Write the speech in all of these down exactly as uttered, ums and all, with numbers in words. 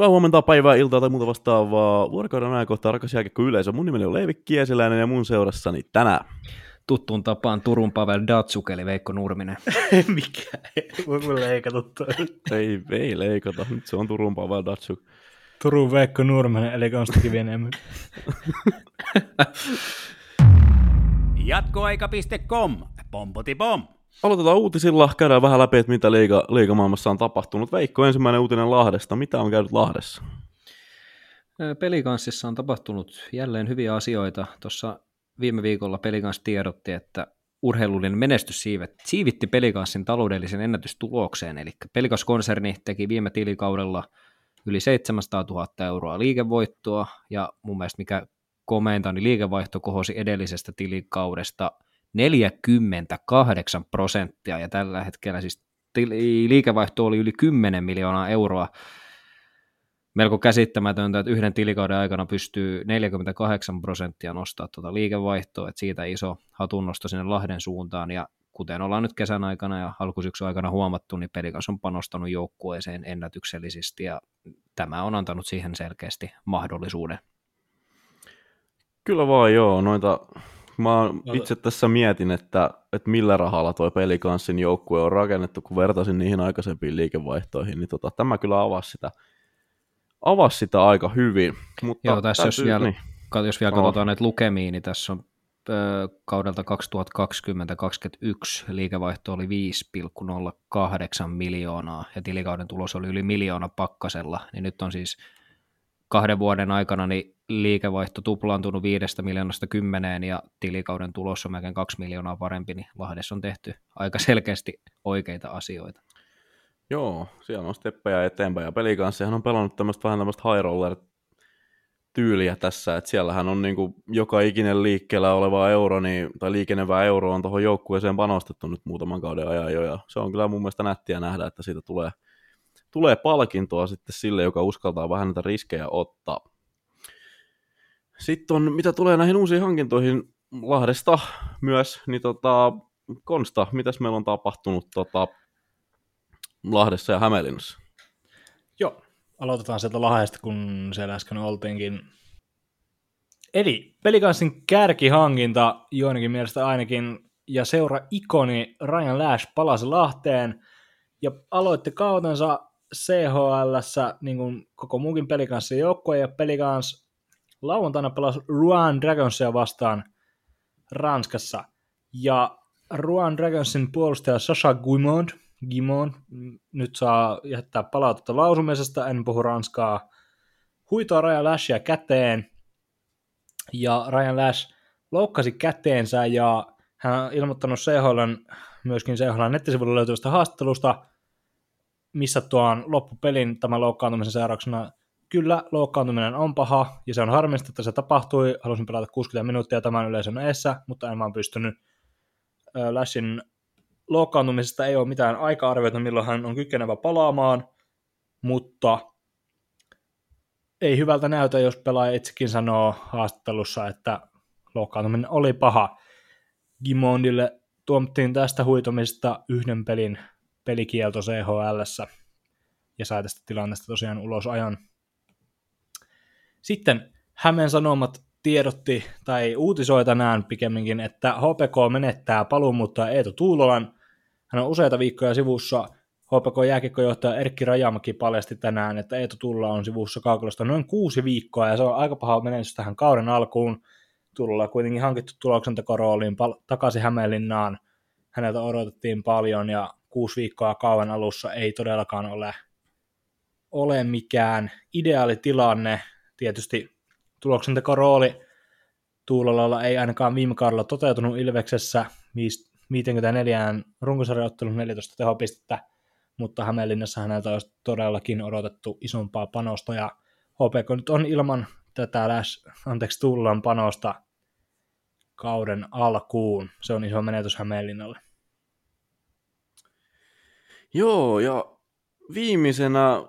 Hyvää huomenta, päivää, iltaa tai muuta vastaavaa. Vuorokauden ajankohtaa, rakas jääkiekko yleisö. Mun nimeni on Leivi Kiesiläinen ja mun seurassani tänään tuttuun tapaan Turun Pavel Datsuk, eli Veikko Nurminen. Mikä? Voiko leikata toi? Ei, ei leikata. Nyt se on Turun Pavel Datsuk. Turun Veikko Nurminen, eli Konsta Kiviniemi. Jatkoaika piste com, pompotipom. Aloitetaan uutisilla, käydään vähän läpi, että mitä liiga, liigamaailmassa on tapahtunut. Veikko, ensimmäinen uutinen Lahdesta. Mitä on käynyt Lahdessa? Pelicanssissa on tapahtunut jälleen hyviä asioita. Tuossa viime viikolla Pelicans tiedotti, että urheilullinen menestys siivitti Pelicansin taloudellisen ennätystulokseen. Eli Pelicans-konserni teki viime tilikaudella yli seitsemänsataatuhatta euroa liikevoittoa, ja mun mielestä mikä komeinta, niin liikevaihto kohosi edellisestä tilikaudesta neljäkymmentäkahdeksan prosenttia, ja tällä hetkellä siis liikevaihto oli yli kymmenen miljoonaa euroa. Melko käsittämätöntä, että yhden tilikauden aikana pystyy neljäkymmentäkahdeksan prosenttia nostaa tuota liikevaihtoa, että siitä iso hatunnosto sinne Lahden suuntaan, ja kuten ollaan nyt kesän aikana ja alkusyksyn aikana huomattu, niin Pelicans on panostanut joukkueeseen ennätyksellisesti, ja tämä on antanut siihen selkeästi mahdollisuuden. Kyllä vaan, joo, noita... Mä itse tässä mietin, että, että millä rahalla toi Pelicansin joukkue on rakennettu, kun vertasin niihin aikaisempiin liikevaihtoihin, niin tota, tämä kyllä avasi sitä, avasi sitä aika hyvin. Mutta joo, tässä täytyy, jos vielä, niin. jos vielä katsotaan näitä lukemiin, niin tässä on ö, kaudelta kaksituhattakaksikymmentä kaksikymmentäyksi liikevaihto oli viisi pilkku nolla kahdeksan miljoonaa, ja tilikauden tulos oli yli miljoona pakkasella, niin nyt on siis kahden vuoden aikana niin liikevaihto tuplaantunut viidestä miljoonasta kymmeneen ja tilikauden tulos on melkein kaksi miljoonaa parempi, niin Lahdessa on tehty aika selkeästi oikeita asioita. Joo, siellä on steppejä eteenpäin ja Pelicanssihan on pelannut tämmöistä vähän tämmöistä high roller tyyliä tässä, että siellähän on niin kuin joka ikinen liikkeellä oleva euro niin, tai liikenevä euro on tuohon joukkueeseen panostettu nyt muutaman kauden ajan jo ja se on kyllä mun mielestä nättiä nähdä, että siitä tulee Tulee palkintoa sitten sille, joka uskaltaa vähän näitä riskejä ottaa. Sitten on, mitä tulee näihin uusiin hankintoihin Lahdesta myös, niin tota, Konsta, mitäs meillä on tapahtunut tota, Lahdessa ja Hämeenlinnassa? Joo, aloitetaan sieltä Lahdesta, kun siellä äsken oltiinkin. Eli Pelicansin kärkihankinta, joidenkin mielestä ainakin, ja seura-ikoni Ryan Lasch palasi Lahteen, ja aloitti kautensa C H L:ssä niin kuin koko muunkin Pelicansin joukkue, ja Pelicans lauantaina pelasi Rouen Dragonsia vastaan Ranskassa. Ja Rouen Dragonsin puolustaja Sacha Guimond, Guimond nyt saa jättää palautetta lausumisesta, en puhu ranskaa, huitoa Ryan Lashia käteen, ja Ryan Lasch loukkasi käteensä, ja hän on ilmoittanut C H L:n, myöskin C H L:n nettisivuilla löytyvästä haastattelusta, missä tuon loppupelin tämän loukkaantumisen seurauksena. Kyllä, loukkaantuminen on paha, ja se on harmista, että se tapahtui. Halusin pelata kuusikymmentä minuuttia tämän yleisön edessä, mutta en vaan pystynyt. Läsin loukkaantumisesta ei ole mitään aika-arvioita, milloin hän on kykenevä palaamaan, mutta ei hyvältä näytä, jos pelaaja itsekin sanoo haastattelussa, että loukkaantuminen oli paha. Gimondille tuomittiin tästä huitomista yhden pelin pelikielto C H L:ssä ja sai tästä tilanteesta tosiaan ulos ajan. Sitten Hämeen Sanomat tiedotti tai uutisoi tänään pikemminkin, että H P K menettää paluumuuttaja Eetu Tuulolan. Hän on useita viikkoja sivussa. H P K-jääkiekkojohtaja Erkki Rajamäki paljasti tänään, että Eetu Tuulola on sivussa kaukalosta noin kuusi viikkoa ja se on aika paha menestys tähän kauden alkuun. Tuulola kuitenkin hankittu tuloksentakorooliin pal- takaisin Hämeenlinnaan. Häneltä odotettiin paljon ja kuusi viikkoa kauan alussa ei todellakaan ole, ole mikään ideaalitilanne. Tietysti tuloksentekorooli Tuulolalla ei ainakaan viime kaudella toteutunut Ilveksessä, viisikymmentäneljä runkosarjaottelun neljätoista tehopistettä, mutta Hämeenlinnassa häneltä olisi todellakin odotettu isompaa panosta, ja H P K nyt on ilman tätä läs, anteeksi, Tuulolan panosta kauden alkuun. Se on iso menetys Hämeenlinnalle. Joo, ja viimeisenä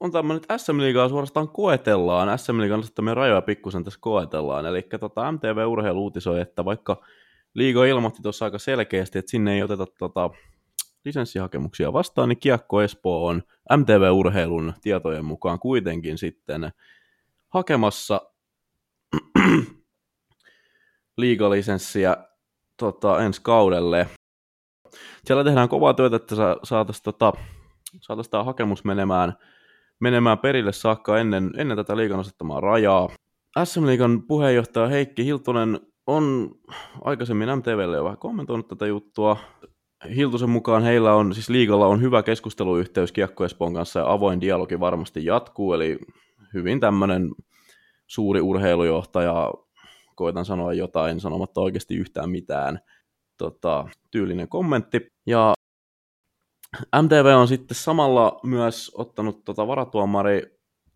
on tämmöinen, että S M-liigaa suorastaan koetellaan. S M-liigan asettamia rajoja pikkusen tässä koetellaan. Eli tota, M T V-urheilu uutisoi, että vaikka liiga ilmoitti tuossa aika selkeästi, että sinne ei oteta tota, lisenssihakemuksia vastaan, niin Kiekko-Espoo on M T V-urheilun tietojen mukaan kuitenkin sitten hakemassa liigalisenssiä tota, ensi kaudelle. Siellä tehdään kovaa työtä, että saataisiin tota, saatais tämä hakemus menemään, menemään perille saakka ennen, ennen tätä liigan asettamaa rajaa. S M-liigan puheenjohtaja Heikki Hiltunen on aikaisemmin M T V:lle jo vähän kommentoinut tätä juttua. Hiltusen mukaan heillä on, siis liigalla on hyvä keskusteluyhteys Kiekko-Espoon kanssa ja avoin dialogi varmasti jatkuu, eli hyvin tämmöinen suuri urheilujohtaja, koitan sanoa jotain, sanomatta oikeasti yhtään mitään, tota, tyylinen kommentti. Ja M T V on sitten samalla myös ottanut tota varatuomari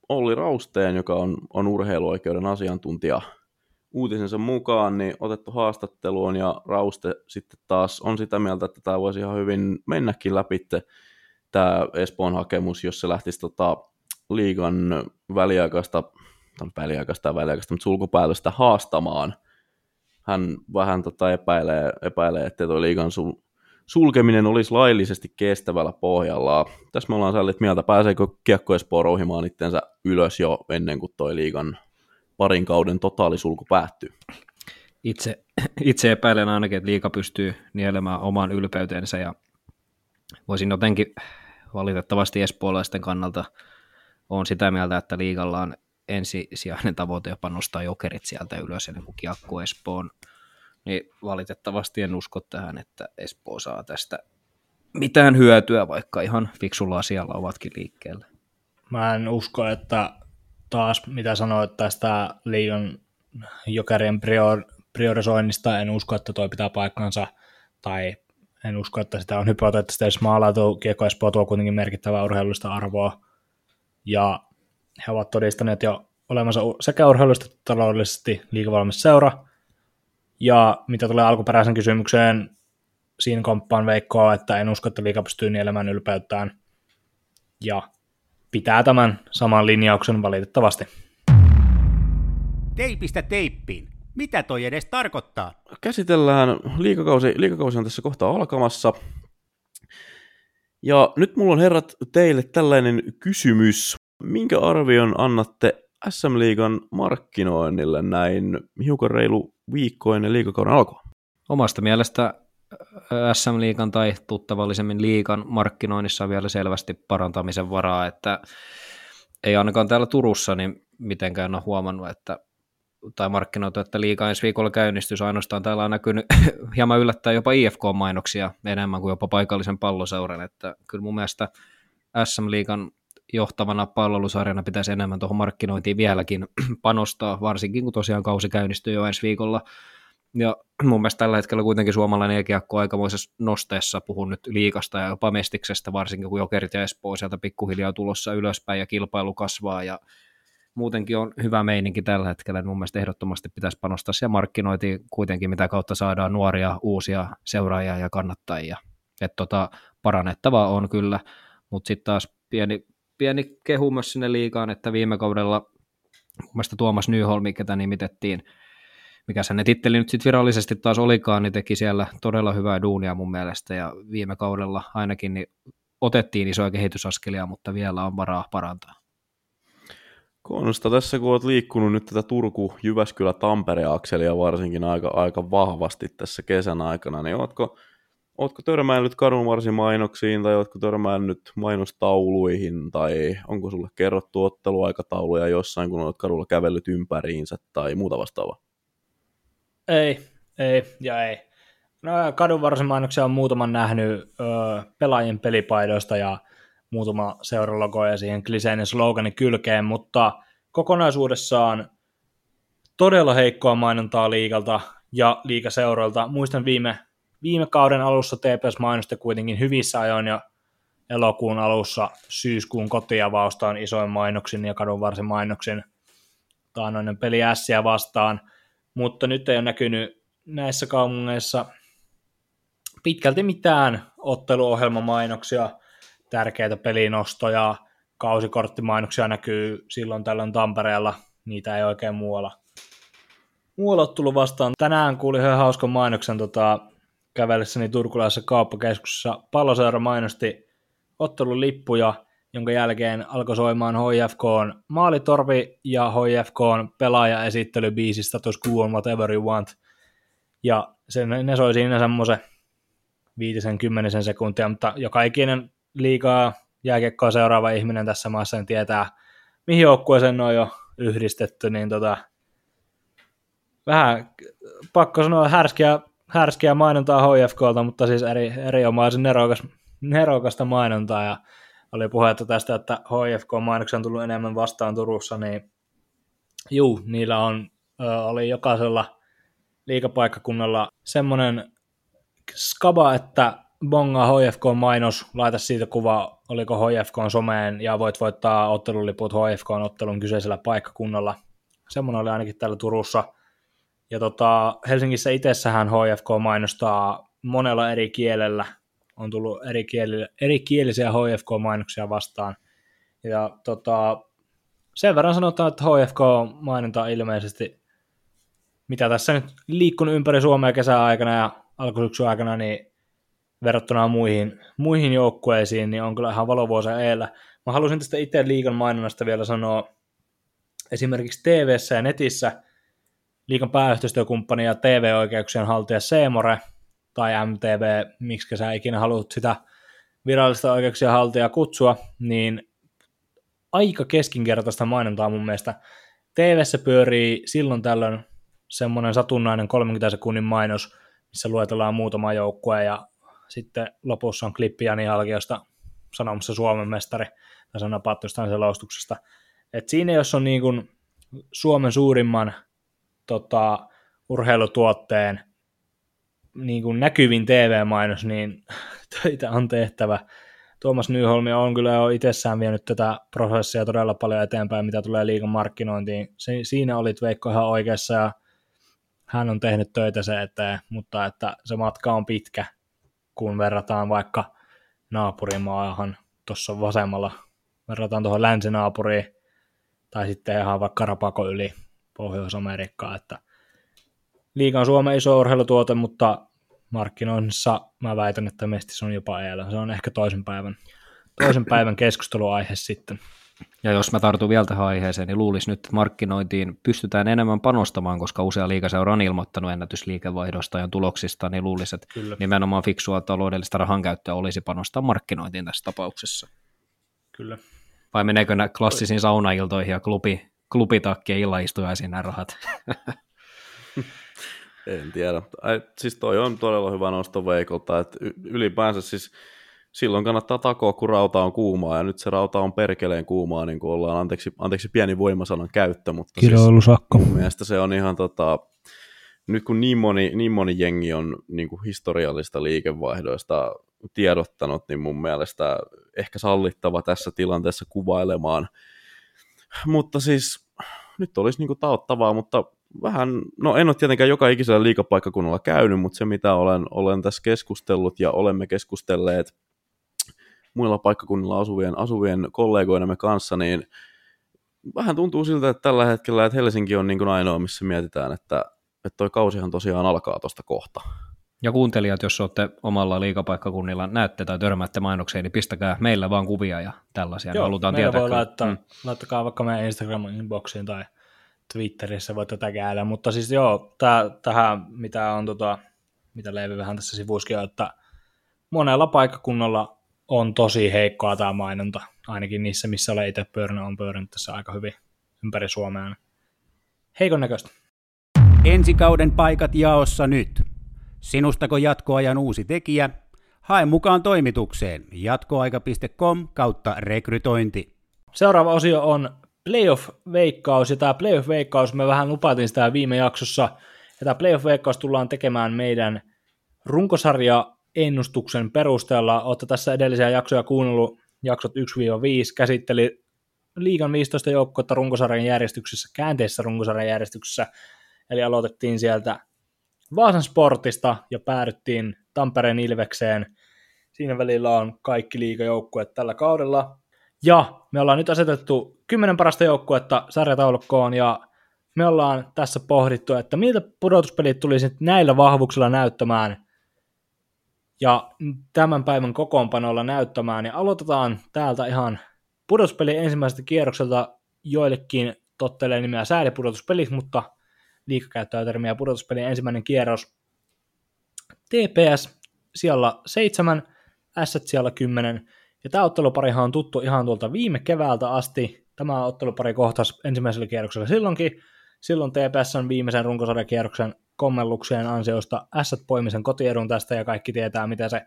Olli Rausteen, joka on, on urheiluoikeuden asiantuntija, uutisensa mukaan, niin otettu haastatteluun, ja Rauste sitten taas on sitä mieltä, että tämä voisi ihan hyvin mennäkin läpi tämä Espoon hakemus, jos se lähtisi tota liigan väliaikaista, väliaikaista, väliaikaista, mutta sulkupäätöstä haastamaan. Hän vähän tota epäilee, epäilee, että tuo liigan sul- sulkeminen olisi laillisesti kestävällä pohjalla. Tässä me ollaan sällit mieltä, pääseekö Kiekko-Espoo rouhimaan itsensä ylös jo ennen kuin tuo liigan parin kauden totaalisulku päättyy. Itse, itse epäilen ainakin, että liiga pystyy nielemään oman ylpeytensä, ja voisin jotenkin valitettavasti espoolaisten kannalta on sitä mieltä, että liigalla on ensisijainen tavoite jopa nostaa jokerit sieltä ylös ennen kuin Kiekko Espoon. Niin valitettavasti en usko tähän, että Espoo saa tästä mitään hyötyä, vaikka ihan fiksulla asialla ovatkin liikkeellä. Mä en usko, että taas mitä sanoit tästä liigan jokerien priorisoinnista, en usko, että toi pitää paikkansa, tai en usko, että sitä on hypoteettista, jos maalautuu. Kiekko-Espoo tuo kuitenkin merkittävää urheilullista arvoa, ja he ovat todistaneet jo olemansa sekä urheilullisesti että taloudellisesti liigavalmis seura, ja mitä tulee alkuperäisen kysymykseen, siinä komppaan Veikkoa, että en usko, että liiga pystyy nielemään ylpeyttään, ja pitää tämän saman linjauksen valitettavasti. Teipistä teippiin. Mitä toi edes tarkoittaa? Käsitellään. Liigakausi, liigakausi on tässä kohtaa alkamassa. Ja nyt mulla on herrat teille tällainen kysymys. Minkä arvion annatte S M-liigan markkinoinnille näin hiukan reilu viikko ennen liigakauden alkua? Omasta mielestä S M-liigan tai tuttavallisemmin liigan markkinoinnissa on vielä selvästi parantamisen varaa, että ei ainakaan täällä Turussa niin mitenkään ole huomannut, että, tai markkinoitu, että liiga ensi viikolla käynnistys, ainoastaan täällä on näkynyt hieman yllättää jopa I F K-mainoksia enemmän kuin jopa paikallisen palloseuran, että kyllä mun mielestä S M-liigan johtavana palvelusarjana pitäisi enemmän tuohon markkinointiin vieläkin panostaa, varsinkin kun tosiaan kausi käynnistyy jo ensi viikolla. Ja mun mielestä tällä hetkellä kuitenkin suomalainen kiekko on aikamoisessa nosteessa, puhun nyt liigasta ja jopa mestiksestä, varsinkin kun jokerit ja Espoo sieltä pikkuhiljaa tulossa ylöspäin ja kilpailu kasvaa, ja muutenkin on hyvä meininki tällä hetkellä, että mun mielestä ehdottomasti pitäisi panostaa siellä markkinointiin kuitenkin, mitä kautta saadaan nuoria, uusia seuraajia ja kannattajia. Että tota, parannettavaa on kyllä, mutta sitten taas pieni, pieni kehu myös sinne liigaan, että viime kaudella mun mielestä Tuomas Nyholm, ketä nimitettiin, mikä sen titteli nyt sitten virallisesti taas olikaan, niin teki siellä todella hyvää duunia mun mielestä, ja viime kaudella ainakin niin otettiin isoja kehitysaskelia, mutta vielä on varaa parantaa. Konsta, tässä kun olet liikkunut nyt tätä Turku-Jyväskylä-Tampere-akselia varsinkin aika, aika vahvasti tässä kesän aikana, niin ootko, ootko törmäillyt kadunvarsimainoksiin, tai ootko törmäillyt mainostauluihin, tai onko sulle kerrottu otteluaikatauluja jossain, kun olet kadulla kävellyt ympäriinsä, tai muuta vastaavaa? Ei, ei ja ei. No, kadunvarsimainoksia on muutaman nähnyt öö, pelaajien pelipaidoista ja muutama seuralogo ja siihen kliseinen slogani kylkeen, mutta kokonaisuudessaan todella heikkoa mainontaa liigalta ja liigaseuroilta. Muistan viime, viime kauden alussa T P S-mainosta kuitenkin hyvissä ajoin, ja elokuun alussa syyskuun kotiavausta on isoin mainoksin ja kadunvarsimainoksin taanoinen peli ässiä vastaan. Mutta nyt ei ole näkynyt näissä kaupungeissa pitkälti mitään otteluohjelmamainoksia, tärkeitä pelinostoja, kausikorttimainoksia näkyy silloin tällöin Tampereella, niitä ei oikein muualla. Muualla ole tullut vastaan. Tänään kuulin ihan hauskan mainoksen tota, kävellessäni turkulaisessa kauppakeskuksessa Palloseura mainosti ottelulippuja, jonka jälkeen alkoi soimaan H J F K:n maalitorvi ja H J F K:n pelaajaesittelybiisi Status Quo on Whatever You Want. Ja sen, ne soi siinä semmoisen viitisen kymmenisen sekuntia, mutta joka ikinen liikaa jääkiekkoa seuraava ihminen tässä maassa niin tietää, mihin joukkueeseen ne on jo yhdistetty, niin tota, vähän pakko sanoa härskiä, härskiä mainontaa H J F K:lta, mutta siis eri, erinomaisen nerokas, nerokasta mainontaa, ja oli puhetta tästä, että H J F K-mainoksia on tullut enemmän vastaan Turussa, niin juu, niillä on, ö, oli jokaisella liigapaikkakunnalla semmoinen skaba, että bonga H F K-mainos, laita siitä kuva, oliko H F K-someen, ja voit voittaa otteluliput H F K-ottelun kyseisellä paikkakunnalla. Semmoinen oli ainakin täällä Turussa. Ja tota, Helsingissä itsessähän H F K mainostaa monella eri kielellä. On tullut eri, kieli, eri kielisiä H F K-mainoksia vastaan. Ja tota, sen verran sanotaan, että H F K-mainonta ilmeisesti, mitä tässä nyt liikkunut ympäri Suomea kesäaikana ja alkusyksyn aikana, niin verrattuna muihin, muihin joukkueisiin, niin on kyllä ihan valovuosia eellä. Mä halusin tästä itse Liigan mainonnasta vielä sanoa, esimerkiksi T V:ssä ja netissä Liigan pääyhteistyökumppani ja T V-oikeuksien haltija Seemore tai M T V, miksi sä ikinä haluat sitä virallista oikeuksien haltijaa kutsua, niin aika keskinkertaista mainontaa mun mielestä. T V:ssä pyörii silloin tällöin semmoinen satunnainen kolmenkymmenen sekunnin mainos, missä luetellaan muutama joukkue ja sitten lopussa on klippi Jani Halkiosta sanomassa Suomen mestari tai sanapattustaan selostuksesta. Et siinä jos on niin kuin Suomen suurimman tota, urheilutuotteen niin kuin näkyvin T V-mainos, niin töitä on tehtävä. Tuomas Nyholm on kyllä jo itsessään vienyt tätä prosessia todella paljon eteenpäin, mitä tulee Liigan markkinointiin. Si- siinä olit Veikko ihan oikeassa ja hän on tehnyt töitä se eteen, mutta että se matka on pitkä, kun verrataan vaikka naapurimaahan tuossa vasemmalla, verrataan tuohon länsinaapuriin tai sitten ihan vaikka Rapako yli Pohjois-Amerikkaa, että Liiga on Suomen iso urheilutuote, mutta markkinoinnissa mä väitän, että mestis on jopa eellä. Se on ehkä toisen päivän, toisen päivän keskusteluaihe sitten. Ja jos mä tartun vielä tähän aiheeseen, niin luulisi nyt, että markkinointiin pystytään enemmän panostamaan, koska usea liigaseura on ilmoittanut ennätysliikevaihdosta ja tuloksista, niin luulisi, että kyllä, nimenomaan fiksua taloudellista rahankäyttöä olisi panostaa markkinointiin tässä tapauksessa. Kyllä. Vai meneekö nämä klassisiin saunailtoihin ja klubi, klubitakkien illaistujaisiin nämä rahat? En tiedä. Ai, siis toi on todella hyvä nosto Veikolta, että ylipäänsä siis silloin kannattaa takoa, kun rauta on kuumaa, ja nyt se rauta on perkeleen kuumaa, niin kuin ollaan, anteeksi, anteeksi pieni voimasanan käyttö, mutta siis mun mielestä se on ihan, tota, nyt kun niin moni, niin moni jengi on niin kuin historiallista liikevaihdoista tiedottanut, niin mun mielestä ehkä sallittava tässä tilanteessa kuvailemaan, mutta siis nyt olisi niin kuin taottavaa, mutta vähän, no en ole tietenkään joka ikisellä liigapaikkakunnalla käynyt, mutta se mitä olen, olen tässä keskustellut ja olemme keskustelleet muilla paikkakunnilla asuvien, asuvien kollegoidemme kanssa, niin vähän tuntuu siltä, että tällä hetkellä, että Helsinki on niin kuin ainoa, missä mietitään, että, että toi kausihan tosiaan alkaa tuosta kohta. Ja kuuntelijat, jos olette omalla liigapaikkakunnilla, näette tai törmäätte mainokseen, niin pistäkää meillä vaan kuvia ja tällaisia. Joo, halutaan meillä tietää, voi laittaa, mm. laittakaa vaikka meidän Instagram-inboxiin tai Twitterissä voi tätä käydä, mutta siis joo, tää, tähän mitä on, tota, mitä Leivi vähän tässä sivuiskin on, että monella paikkakunnalla on tosi heikkoa tämä mainonta, ainakin niissä, missä olen itse pyörinyt, on pyörinyt tässä aika hyvin ympäri Suomea. Heikon näköistä. Ensi kauden paikat jaossa nyt. Sinustako jatkoajan uusi tekijä? Hae mukaan toimitukseen jatkoaika piste com kautta rekrytointi. Seuraava osio on playoff-veikkaus, ja tämä playoff-veikkaus, me vähän lupaatiin sitä viime jaksossa, ja tämä playoff-veikkaus tullaan tekemään meidän runkosarja-ennustuksen perusteella. Olette tässä edellisiä jaksoja kuunnellut, jaksot yksi viiva viisi käsitteli Liigan viisitoista joukkuetta runkosarjan järjestyksessä, käänteisessä runkosarjan järjestyksessä, eli aloitettiin sieltä Vaasan Sportista ja päädyttiin Tampereen Ilvekseen. Siinä välillä on kaikki liigajoukkueet tällä kaudella. Ja me ollaan nyt asetettu kymmenen parasta joukkuetta sarjataulukkoon, ja me ollaan tässä pohdittu, että miltä pudotuspelit tulisi näillä vahvuuksilla näyttämään ja tämän päivän kokoonpanolla näyttämään. Ja aloitetaan täältä ihan pudotuspeli ensimmäiseltä kierrokselta. Joillekin tottelee nimeä säälipudotuspelit, mutta Liiga käyttää termiä pudotuspeli ensimmäinen kierros. T P S siellä seitsemän, S siellä kymmenen. Ja tämä otteluparihan on tuttu ihan tuolta viime keväältä asti. Tämä ottelupari kohtas ensimmäisellä kierroksella silloinkin. Silloin T P S:n viimeisen runkosarjakierroksen kommelluksien ansiosta Ässät poimi sen kotiedun tästä, ja kaikki tietää, mitä se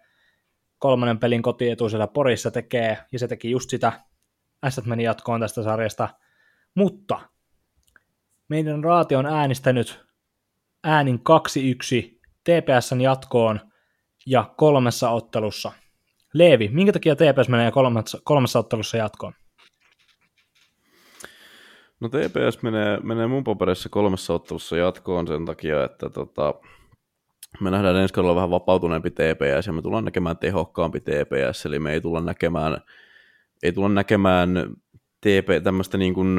kolmannen pelin kotietu siellä Porissa tekee, ja se teki just sitä. Ässät meni jatkoon tästä sarjasta, mutta meidän raati on äänistänyt äänin kaksi yksi T P S:n jatkoon ja kolmessa ottelussa. Leivi, minkä takia T P S menee kolmessa, kolmessa ottelussa jatkoon? No T P S menee, menee mun paperissa kolmessa ottelussa jatkoon sen takia, että tota, me nähdään ensi kaudella vähän vapautuneempi T P S ja me tullaan näkemään tehokkaampi T P S, eli me ei tulla näkemään, ei tulla näkemään T P, tämmöistä niin kuin,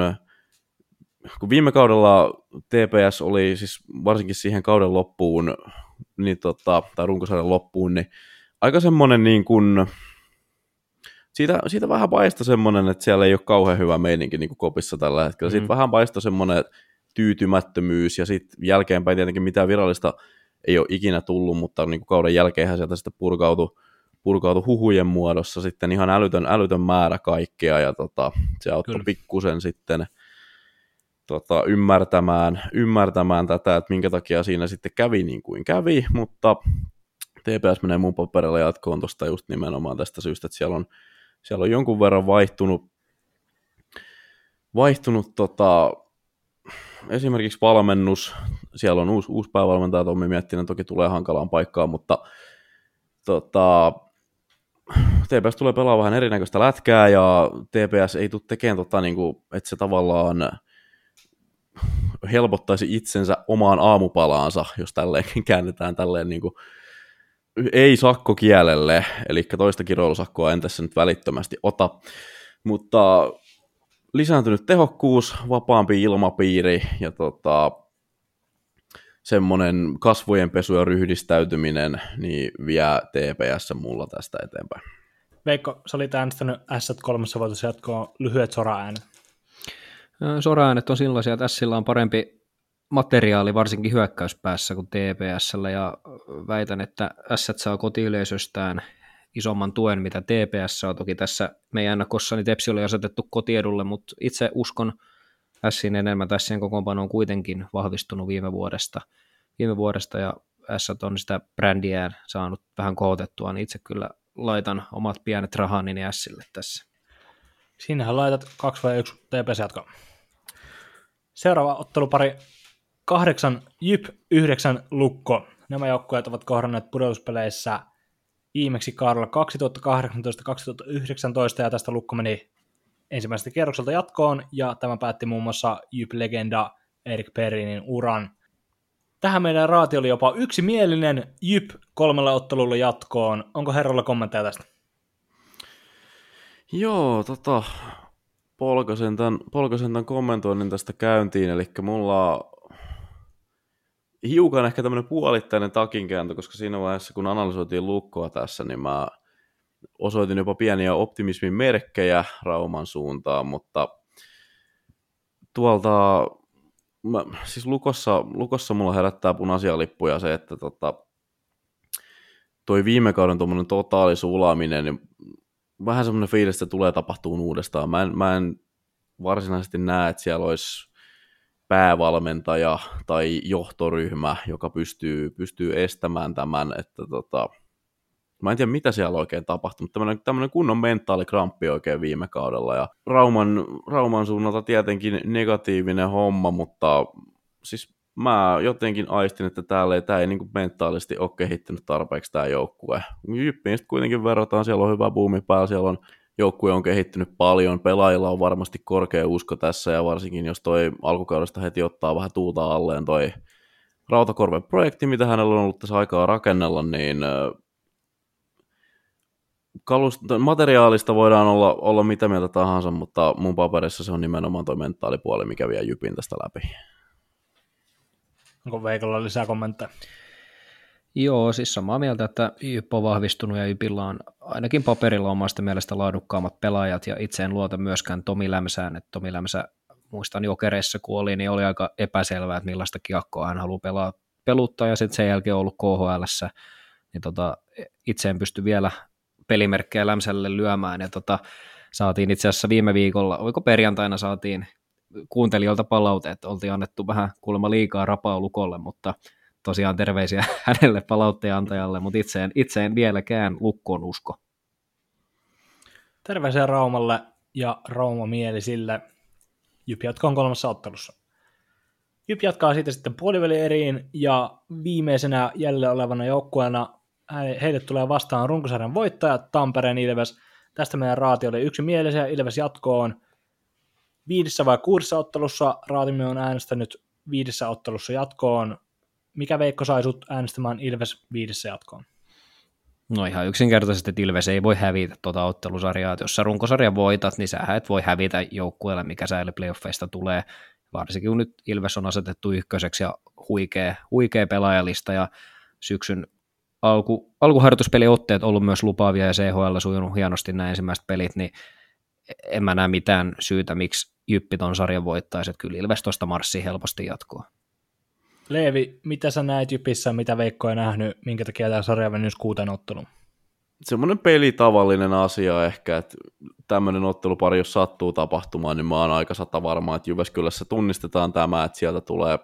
kun viime kaudella T P S oli siis varsinkin siihen kauden loppuun, niin tota, tai runkosarjan loppuun, niin aika semmoinen niin kuin, Siitä, siitä vähän paistoi semmoinen, että siellä ei ole kauhean hyvä meininki niin kuin kopissa tällä hetkellä. Mm. Siitä vähän paistoi semmoinen tyytymättömyys ja sitten jälkeenpäin tietenkin mitään virallista ei ole ikinä tullut, mutta niin kuin kauden jälkeenhän sieltä sitten purkautui, purkautui huhujen muodossa sitten ihan älytön, älytön määrä kaikkea ja tota, se auttoi Kyllä. pikkusen sitten tota, ymmärtämään, ymmärtämään tätä, että minkä takia siinä sitten kävi niin kuin kävi, mutta T P S menee mun paperilla jatkoon tuosta just nimenomaan tästä syystä, että siellä on Siellä on jonkun verran vaihtunut, vaihtunut tota, esimerkiksi valmennus. Siellä on uusi, uusi päävalmentaja, Tommi Miettinen toki tulee hankalaan paikkaan, mutta tota, T P S tulee pelaamaan vähän erinäköistä lätkää, ja T P S ei tule tekemään, tota, niinku, että se tavallaan helpottaisi itsensä omaan aamupalaansa, jos tälleen käännetään tälleen niinku, ei sakkokielelle, eli toista kiroilusakkoa en tässä nyt välittömästi ota, mutta lisääntynyt tehokkuus, vapaampi ilmapiiri ja tota, semmoinen kasvojen pesu ja ryhdistäytyminen niin vie T P S mulla tästä eteenpäin. Veikko, sä olit äänestänyt Ässät kolmessa voitossa jatkoa lyhyet sora-äänet. Sora-äänet on sellaisia, että Ässillä on parempi materiaali varsinkin hyökkäyspäässä kuin T P S:llä ja väitän, että Ässät saa kotiyleisöstään isomman tuen, mitä T P S on. Toki tässä meidän ennakossa niin Tepsi oli asetettu kotiedulle, mutta itse uskon Ässin enemmän. Ässien kokoonpano on kuitenkin vahvistunut viime vuodesta, viime vuodesta ja Ässät on sitä brändiään saanut vähän kohotettua, niin itse kyllä laitan omat pienet rahani Ässille tässä. Siinähän laitat kaksi vai yksi T P S jatkaa. Seuraava ottelupari kahdeksan J Y P, yhdeksän Lukko. Nämä joukkueet ovat kohdanneet pudotuspeleissä viimeksi kaudella kaksituhattakahdeksantoista kaksituhattayhdeksäntoista, ja tästä Lukko meni ensimmäisestä kierrokselta jatkoon, ja tämä päätti muun muassa J Y P-legenda Erik Perinin uran. Tähän meidän raati oli jopa yksimielinen J Y P kolmella ottelulla jatkoon. Onko herralla kommentteja tästä? Joo, tota... Polkasen tämän, polkasen tämän kommentoinnin tästä käyntiin, eli mulla on hiukan ehkä tämmöinen puolittainen takinkääntö, koska siinä vaiheessa, kun analysoitiin Lukkoa tässä, niin mä osoitin jopa pieniä optimismin merkkejä Rauman suuntaan, mutta tuolta, mä, siis Lukossa, Lukossa mulla herättää punaisia lippuja se, että tota, toi viime kauden tuommoinen totaali sulaminen, niin vähän semmoinen fiilis, että tulee tapahtuun uudestaan. Mä en, mä en varsinaisesti näe, että siellä olisi päävalmentaja tai johtoryhmä, joka pystyy, pystyy estämään tämän. Että tota, mä en tiedä, mitä siellä oikein tapahtui, mutta tämmöinen, tämmöinen kunnon mentaalikramppi oikein viime kaudella. Ja Rauman, Rauman suunnalta tietenkin negatiivinen homma, mutta siis mä jotenkin aistin, että täällä ei, tää ei niinku mentaalisti ole kehittynyt tarpeeksi tämä joukkue. Jyppiin sitten kuitenkin verrataan, siellä on hyvä buumi päällä, siellä on, joukkue on kehittynyt paljon, pelaajilla on varmasti korkea usko tässä, ja varsinkin jos toi alkukaudesta heti ottaa vähän tuuta alleen toi Rautakorven projekti, mitä hänellä on ollut tässä aikaa rakennella, niin kalusta, materiaalista voidaan olla, olla mitä mieltä tahansa, mutta mun paperissa se on nimenomaan toi mentaalipuoli, mikä vie Jypin tästä läpi. Onko Veikolla lisää kommentteja? Joo, siis samaa mieltä, että Y P on vahvistunut ja Y P:llä on ainakin paperilla omasta mielestä laadukkaammat pelaajat, ja itse en luota myöskään Tomi Lämsään, että Tomi Lämsä, muistan Jokereissa kun oli, niin oli aika epäselvää, että millaista kiekkoa hän haluaa pelaa, peluttaa, ja sitten sen jälkeen on ollut K H L:ssä, niin tota, itse en pysty vielä pelimerkkejä Lämsälle lyömään, ja tota, saatiin itse asiassa viime viikolla, oliko perjantaina saatiin kuuntelijoilta palaute, että oltiin annettu vähän kuulemma liikaa rapaa Lukolle, mutta tosiaan terveisiä hänelle palautteen antajalle, mutta itse en, itse en vieläkään Lukkoon usko. Terveisiä Raumalle ja Rauma-mielisille. J Y P jatkaa on kolmassa ottelussa. J Y P jatkaa siitä sitten puolivälieriin, ja viimeisenä jäljellä olevana joukkueena heille tulee vastaan runkosarjan voittaja Tampereen Ilves. Tästä meidän raati oli yksimielisiä. Ilves jatkoon viidessä vai kuudessa ottelussa. Raatimme on äänestänyt viidessä ottelussa jatkoon. Mikä Veikko sai sut äänestämään Ilves viidessä jatkoon? No ihan yksinkertaisesti, että Ilves ei voi hävitä tuota ottelusarjaa. Jos sä runkosarjan voitat, niin sähän et voi hävitä joukkueelle, mikä säille playoffeista tulee. Varsinkin kun nyt Ilves on asetettu ykköseksi ja huikea, huikea pelaajalista, ja syksyn alku, alkuharjoituspeliotteet on ollut myös lupaavia, ja C H L sujunut hienosti nämä ensimmäiset pelit, niin en mä näe mitään syytä, miksi Jyppi ton sarjan voittaisi. Että kyllä Ilves tuosta marssii helposti jatkoa. Leivi, mitä sä näet Jypissä, mitä Veikko ei nähnyt, minkä takia tämä sarja on mennyt kuuteen otteluun? Semmoinen pelitavallinen asia ehkä, että tämmöinen ottelupari, jos sattuu tapahtumaan, niin mä oon aika sata varma, että Jyväskylässä tunnistetaan tämä, että sieltä tulee,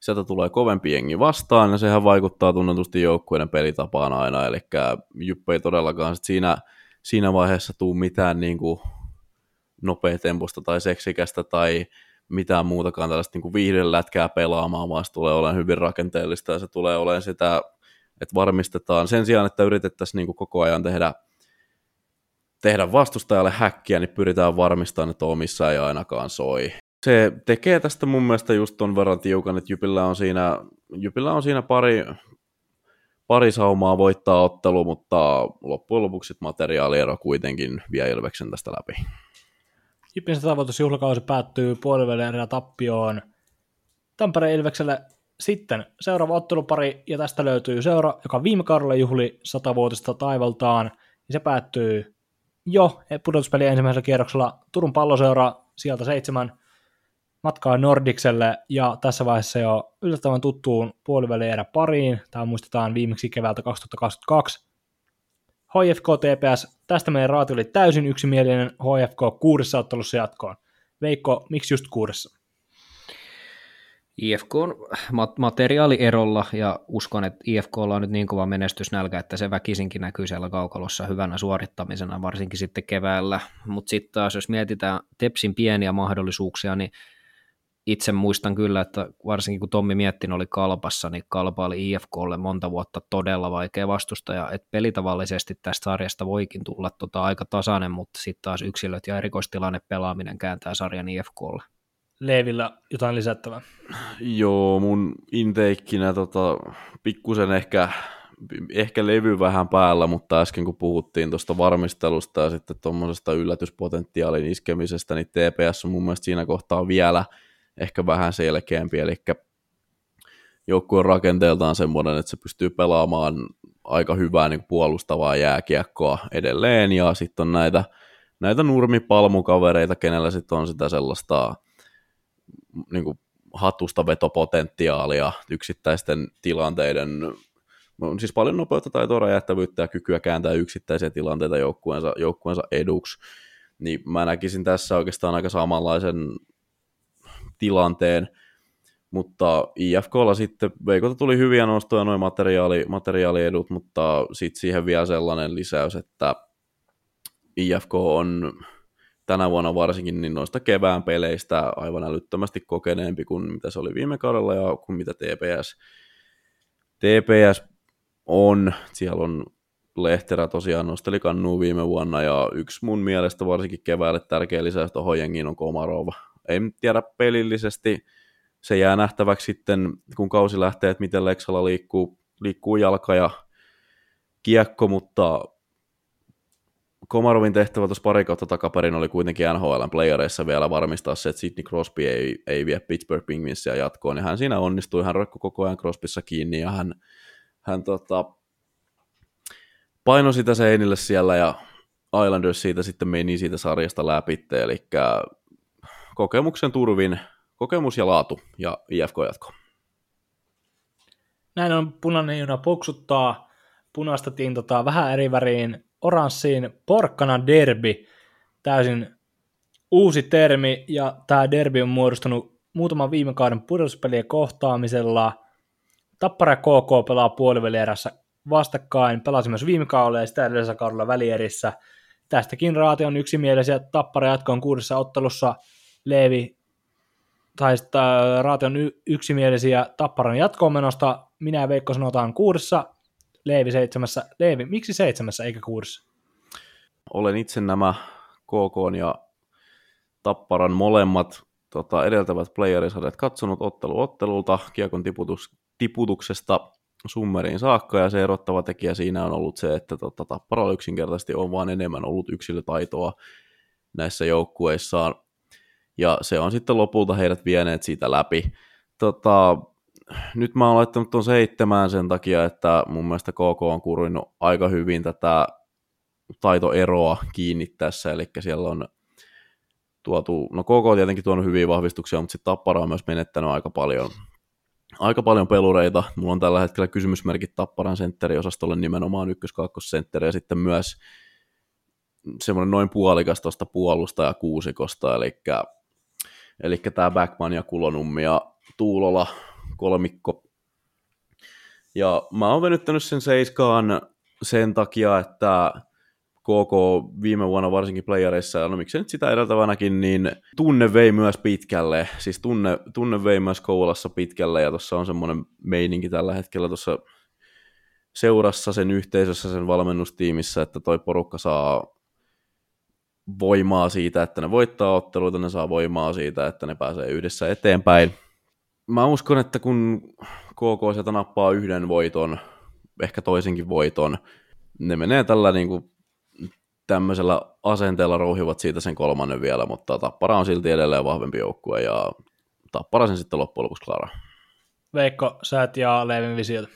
sieltä tulee kovempi jengi vastaan, ja sehän vaikuttaa tunnetusti joukkueiden pelitapaan aina, eli Jyppi ei todellakaan sit siinä, siinä vaiheessa tule mitään niin kuin nopeatempoista tai seksikästä tai mitään muutakaan tällaista niin viihdelätkää pelaamaan, vaan se tulee olemaan hyvin rakenteellista, ja se tulee olemaan sitä, että varmistetaan. Sen sijaan, että yritettäisiin niin kuin koko ajan tehdä, tehdä vastustajalle häkkiä, niin pyritään varmistamaan, että omissa ei ainakaan soi. Se tekee tästä mun mielestä just ton verran tiukan, että Jypillä on siinä, Jypillä on siinä pari, pari saumaa voittaa ottelu, mutta loppujen lopuksi materiaaliero kuitenkin vie Ilveksen tästä läpi. Jypin satavuotisjuhlakausi päättyy puolivälierä tappioon Tampereen Ilvekselle. Sitten seuraava ottelupari, ja tästä löytyy seura, joka viime kaudella juhli satavuotista taivaltaan, ja se päättyy jo pudotuspelien ensimmäisellä kierroksella. Turun Palloseura sieltä seitsemän matkaa Nordikselle, ja tässä vaiheessa jo yllättävän tuttuun puolivälierä pariin. Tämä muistetaan viimeksi keväältä kaksituhattakaksikymmentäkaksi. H F K T P S, tästä meidän raati oli täysin yksimielinen. H F K kuudessa ottelussa jatkoon. Veikko, miksi just kuudessa? I F K on mat- materiaalierolla, ja uskon, että I F K:lla on nyt niin kova menestysnälkä, että se väkisinkin näkyy siellä kaukalossa hyvänä suorittamisena, varsinkin sitten keväällä. Mutta sitten taas, jos mietitään Tepsin pieniä mahdollisuuksia, niin itse muistan kyllä, että varsinkin kun Tommi Miettinen oli Kalpassa, niin Kalpa oli I F K:lle monta vuotta todella vaikea vastustaja, että pelitavallisesti tästä sarjasta voikin tulla tota aika tasainen, mutta sitten taas yksilöt ja erikoistilanne pelaaminen kääntää sarjan I F K:lle. Leevillä jotain lisättävää? Joo, mun inteikkinä tota, pikkusen ehkä, ehkä levy vähän päällä, mutta äsken kun puhuttiin tuosta varmistelusta ja sitten tuommoisesta yllätyspotentiaalin iskemisestä, niin T P S on mun mielestä siinä kohtaa vielä ehkä vähän selkeämpi, eli joukkue rakenteeltaan semmoinen, että se pystyy pelaamaan aika hyvää niin puolustavaa jääkiekkoa edelleen, ja sitten on näitä, näitä nurmipalmukavereita, kenellä sitten on sitä sellaista niin kuin hatusta vetopotentiaalia yksittäisten tilanteiden, siis paljon nopeutta, taitoa, räjähtävyyttä ja kykyä kääntää yksittäisiä tilanteita joukkueensa, joukkueensa eduksi, niin mä näkisin tässä oikeastaan aika samanlaisen tilanteen, mutta I F K:lla sitten Veikolta tuli hyviä nostoja noin materiaali, materiaaliedut, mutta sitten siihen vielä sellainen lisäys, että I F K on tänä vuonna varsinkin niin noista kevään peleistä aivan älyttömästi kokeneempi kuin mitä se oli viime kaudella ja kuin mitä T P S, T P S on. Siellä on Lehterä tosiaan nosteli kannua viime vuonna, ja yksi mun mielestä varsinkin keväälle tärkeä lisäys tuohon jengiin on Komarov. En tiedä pelillisesti, se jää nähtäväksi sitten, kun kausi lähtee, että miten Leksalla liikkuu, liikkuu jalka ja kiekko, mutta Komarovin tehtävä tuossa pari kautta takaperin oli kuitenkin N H L:n playereissa vielä varmistaa se, että Sidney Crosby ei, ei vie Pittsburgh Penguinsia jatkoon, ja hän siinä onnistui, hän roikkui koko ajan Crosbyssa kiinni, ja hän, hän tota, painoi sitä seinille siellä, ja Islanders siitä sitten meni siitä sarjasta läpi, eli kokemuksen turvin, kokemus ja laatu, ja I F K jatko. Näin on, punainen juna poksuttaa, punastettiin tota vähän eri väriin, oranssiin porkkana derbi, täysin uusi termi, ja tämä derbi on muodostunut muutaman viime kauden pudotuspelien kohtaamisella. Tappara ja K K pelaa puolivälierässä vastakkain, pelasi myös viime kaudella ja sitä edellisellä kaudella välierissä. Tästäkin raati on yksimielisiä, Tappara jatkoon kuudessa ottelussa, Leivi, tai raati on y- yksimielisiä Tapparan jatkoon menosta, minä ja Veikko sanotaan kuudessa, Leivi seitsemässä. Leivi, miksi seitsemässä eikä kuudessa? Olen itse nämä K K ja Tapparan molemmat tota, edeltävät playerisarjat katsonut ottelu ottelulta kiekon tiputus, tiputuksesta summeriin saakka, ja se erottava tekijä siinä on ollut se, että tota, Tapparalla yksinkertaisesti on vaan enemmän ollut yksilötaitoa näissä joukkueissaan, ja se on sitten lopulta heidät vieneet siitä läpi. Tota... Nyt mä oon laittanut tuon seitsemään sen takia, että mun mielestä K K on kurinut aika hyvin tätä taitoeroa kiinni tässä, eli siellä on tuotu, no K K on tietenkin tuonut hyviä vahvistuksia, mutta sitten Tappara on myös menettänyt aika paljon, aika paljon pelureita. Mulla on tällä hetkellä kysymysmerkit Tapparan sentteriosastolle nimenomaan ykkös-kakkosentteri ja sitten myös semmoinen noin puolikas tuosta puolustajakuusikosta, eli, eli tämä Backman ja Kulonummi ja Tuulola kolmikko. Ja mä oon venyttänyt sen seiskaan sen takia, että K K viime vuonna varsinkin playereissa, ja no miksei nyt sitä edeltävänäkin, niin tunne vei myös pitkälle. Siis tunne, tunne vei myös Kouvolassa pitkälle, ja tuossa on semmoinen meininki tällä hetkellä tuossa seurassa, sen yhteisössä, sen valmennustiimissä, että toi porukka saa voimaa siitä, että ne voittaa otteluita, ne saa voimaa siitä, että ne pääsee yhdessä eteenpäin. Mä uskon, että kun K K sieltä nappaa yhden voiton, ehkä toisenkin voiton, ne menee tällä niin kuin tämmöisellä asenteella, rouhivat siitä sen kolmannen vielä, mutta Tappara on silti edelleen vahvempi joukkue ja Tappara sen sitten loppujen lopuksi klaaraa. Veikko, sä et jaa Leivin visiota.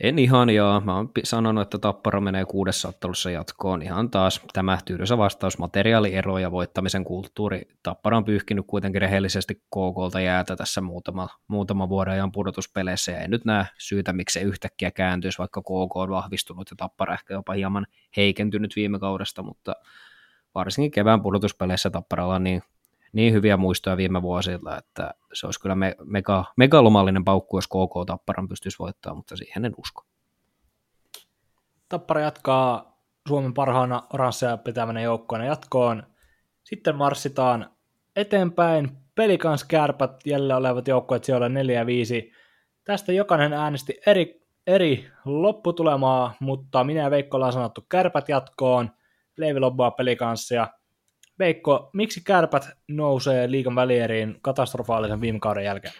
En ihan jaa. Mä oon sanonut, että Tappara menee kuudessa ottelussa jatkoon. Ihan taas tämä tyydyssä vastaus materiaaliero ja voittamisen kulttuuri. Tappara on pyyhkinyt kuitenkin rehellisesti K K:lta jäätä tässä muutama, muutama vuoden ajan pudotuspeleissä. Ja en nyt näe syytä, miksi se yhtäkkiä kääntyisi, vaikka K K on vahvistunut ja Tappara ehkä jopa hieman heikentynyt viime kaudesta. Mutta varsinkin kevään pudotuspeleissä Tapparalla on niin, niin hyviä muistoja viime vuosilta, että se olisi kyllä me, mega, megalomallinen paukku, jos K K Tapparan pystyisi voittamaan, mutta siihen en usko. Tappara jatkaa Suomen parhaana oranssia pitävänä joukkoina jatkoon. Sitten marssitaan eteenpäin. Pelicans Kärpät jäljellä olevat joukkueet siellä neljä ja viisi. Tästä jokainen äänesti eri, eri lopputulemaa, mutta minä ja Veikko ollaan sanottu Kärpät jatkoon. Leivi lobbaa Pelicansia. Veikko, miksi Kärpät nousee Liigan välieriin katastrofaalisen viime kauden jälkeen?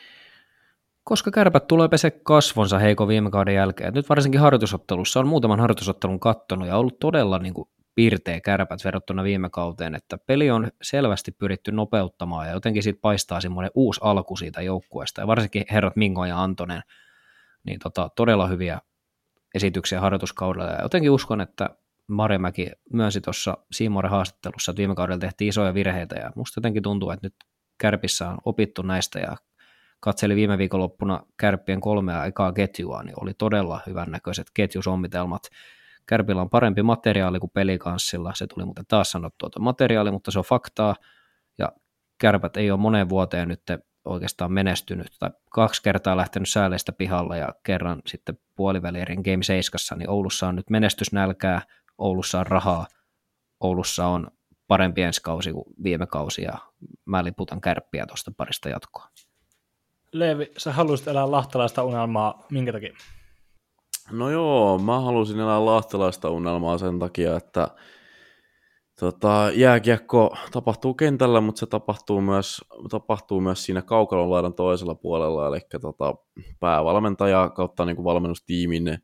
Koska Kärpät tulee pese kasvonsa heikon viime kauden jälkeen. Nyt varsinkin harjoitusottelussa on muutaman harjoitusottelun kattonut ja ollut todella niin kuin pirteä Kärpät verrattuna viime kauteen, että peli on selvästi pyritty nopeuttamaan ja jotenkin siitä paistaa semmoinen uusi alku siitä joukkueesta. Ja varsinkin herrat Mingo ja Antonen, niin tota, todella hyviä esityksiä harjoituskaudella ja jotenkin uskon, että Marjamäki myönsi tuossa Siimoren haastattelussa, että viime kaudella tehtiin isoja virheitä, ja musta jotenkin tuntuu, että nyt Kärpissä on opittu näistä, ja katseli viime viikonloppuna Kärppien kolmea ekaa ketjua, niin oli todella hyvännäköiset ketjusommitelmat. Kärpillä on parempi materiaali kuin Pelicanssilla, se tuli muuten taas sanottua tuo materiaali, mutta se on faktaa, ja Kärpät ei ole moneen vuoteen nyt oikeastaan menestynyt, tai kaksi kertaa lähtenyt sääleistä pihalla, ja kerran sitten puolivälierin Game seitsemässä, niin Oulussa on nyt menestysnälkää, Oulussa on rahaa, Oulussa on parempi ensi kausi kuin viime kausi, ja mä liputan Kärppiä tuosta parista jatkoa. Leivi, sä haluaisit elää lahtalaista unelmaa, minkä takia? No joo, mä halusin elää lahtalaista unelmaa sen takia, että tota, jääkiekko tapahtuu kentällä, mutta se tapahtuu myös, tapahtuu myös siinä kaukalon laidan toisella puolella, eli tota, päävalmentaja kautta niin kuin valmennustiimin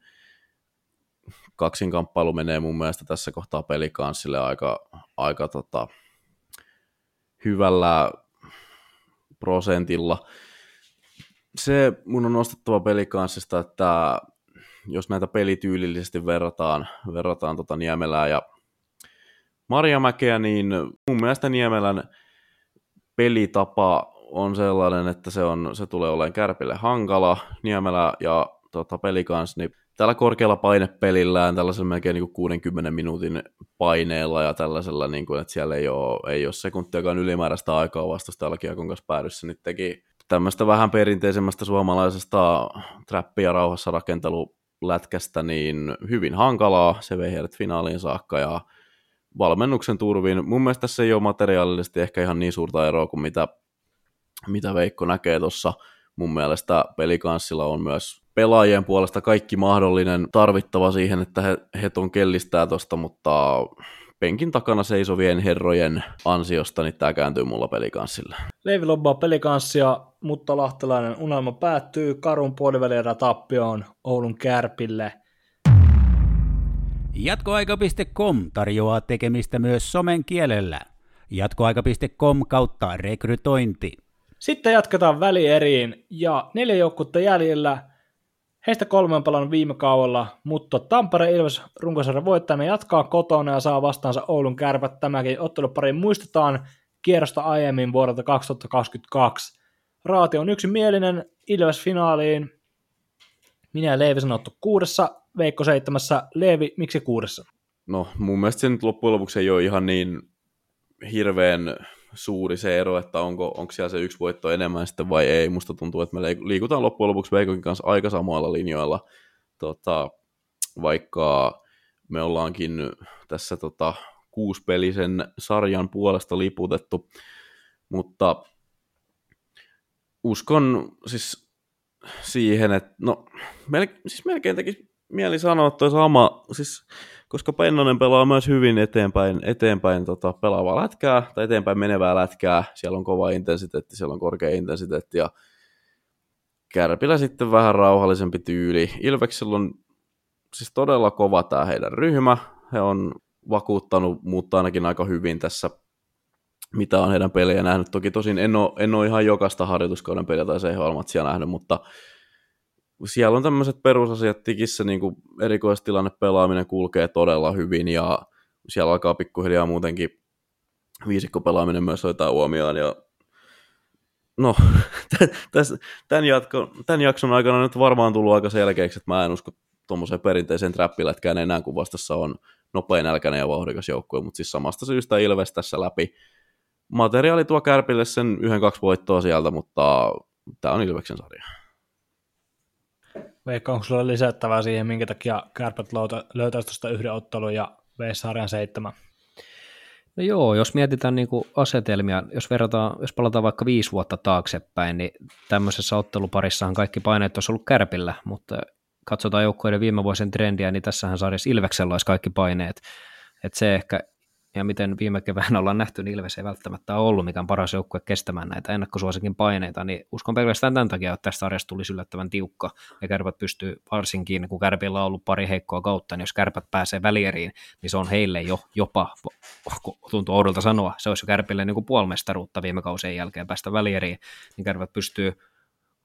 kaksinkamppailu menee mun mielestä tässä kohtaa Pelicansille aika, aika tota, hyvällä prosentilla. Se mun on nostettava Pelicansista, että jos näitä pelityylillisesti verrataan, verrataan tota Niemelää ja Marjamäkeä, niin mun mielestä Niemelän pelitapa on sellainen, että se, on, se tulee olemaan Kärpille hankala. Niemelä ja tota, Pelicans, niin tällä korkealla painepelillään, tällaisella melkein niin kuin kuudenkymmenen minuutin paineella ja tällaisella, niin kuin, että siellä ei ole, ei ole sekuntiakaan ylimääräistä aikaa vastustalla kiekon kanssa päädyssä, niin teki tämmöistä vähän perinteisemmästä suomalaisesta trappia rauhassa rakentelulätkästä niin hyvin hankalaa. Se vei heidät finaaliin saakka ja valmennuksen turvin. Mun mielestä tässä ei ole materiaalisesti ehkä ihan niin suurta eroa kuin mitä, mitä Veikko näkee tuossa. Mun mielestä Pelicanssilla on myös pelaajien puolesta kaikki mahdollinen tarvittava siihen, että he, he ton kellistää tuosta, mutta penkin takana seisovien herrojen ansiosta, niin tämä kääntyy mulla Pelicanssille. Leivi lobbaa Pelicanssia, mutta lahtelainen unelma päättyy karun puolivälierä tappioon Oulun Kärpille. Jatkoaika piste com tarjoaa tekemistä myös somen kielellä. Jatkoaika piste com kautta rekrytointi. Sitten jatketaan välieriin ja neljä joukkuetta jäljellä. Heistä kolme on pelannut viime kaudella, mutta Tampere Ilves runkosarjan voittajana jatkaa kotona ja saa vastaansa Oulun Kärpät. Tämäkin ottelupari muistetaan kierrosta aiemmin vuodelta kaksituhattakaksikymmentäkaksi. Raati on yksimielinen Ilves finaaliin. Minä ja Leivi sanottu kuudessa, Veikko seitsemässä. Leivi, miksi kuudessa? No mun mielestä se nyt loppujen lopuksi ei ole ihan niin hirveän suuri se ero, että onko, onko siellä se yksi voitto enemmän sitten vai ei. Musta tuntuu, että me liikutaan loppujen lopuksi Veikokin kanssa aika samoilla linjoilla, tota, vaikka me ollaankin tässä tota, kuuspelisen sarjan puolesta liputettu, mutta uskon siis siihen, että no melkein, siis melkein teki mieli sanoa toi sama, siis koska Pennonen pelaa myös hyvin eteenpäin, eteenpäin tota, pelaavaa lätkää tai eteenpäin menevää lätkää. Siellä on kova intensiteetti, siellä on korkea intensiteetti ja Kärpillä sitten vähän rauhallisempi tyyli. Ilveksillä on siis todella kova tämä heidän ryhmä. He on vakuuttanut mut ainakin aika hyvin tässä, mitä on heidän pelejä nähnyt. Toki tosin en ole, en ole ihan jokaista harjoituskauden peliä tai C H L-matsia nähnyt, mutta siellä on tämmöiset perusasiat tikissä, niin kuin erikoistilanne pelaaminen kulkee todella hyvin ja siellä alkaa pikkuhiljaa muutenkin viisikko pelaaminen myös hoitaa huomioon. Ja no, tämän, jatko, tämän jakson aikana nyt varmaan tullut aika selkeäksi, että mä en usko tuommoiseen perinteiseen trappilätkään enää, kun vastassa on nopein nälkäinen ja vauhdikas joukkue, mutta siis samasta syystä Ilves tässä läpi. Materiaali tuo Kärpille sen yhden kaksi voittoa sieltä, mutta tämä on Ilveksen sarja. Veikka, onko sulla lisättävää siihen, minkä takia Kärpät löytäisi tuosta yhden ottelun ja V-sarjan seitsemän? No joo, jos mietitään niinku asetelmia, jos verrataan, jos palataan vaikka viisi vuotta taaksepäin, niin tämmöisessä otteluparissahan kaikki paineet olisi ollut Kärpillä, mutta katsotaan joukkueiden viime vuosien trendiä, niin tässähän sarjassa Ilveksellä olisi kaikki paineet. Et se ehkä, ja miten viime keväänä ollaan nähty, niin Ilves ei välttämättä ole ollut mikään paras joukkue kestämään näitä ennakkosuosikin paineita, niin uskon pelkästään tämän takia, että tästä sarjasta tulisi yllättävän tiukka, ja Kärpät pystyy varsinkin, kun Kärpillä on ollut pari heikkoa kautta, niin jos Kärpät pääsee välieriin, niin se on heille jo jopa, tuntuu oudolta sanoa, se olisi jo Kärpille niin kuin puolimestaruutta viime kausien jälkeen päästä välieriin, niin Kärpät pystyy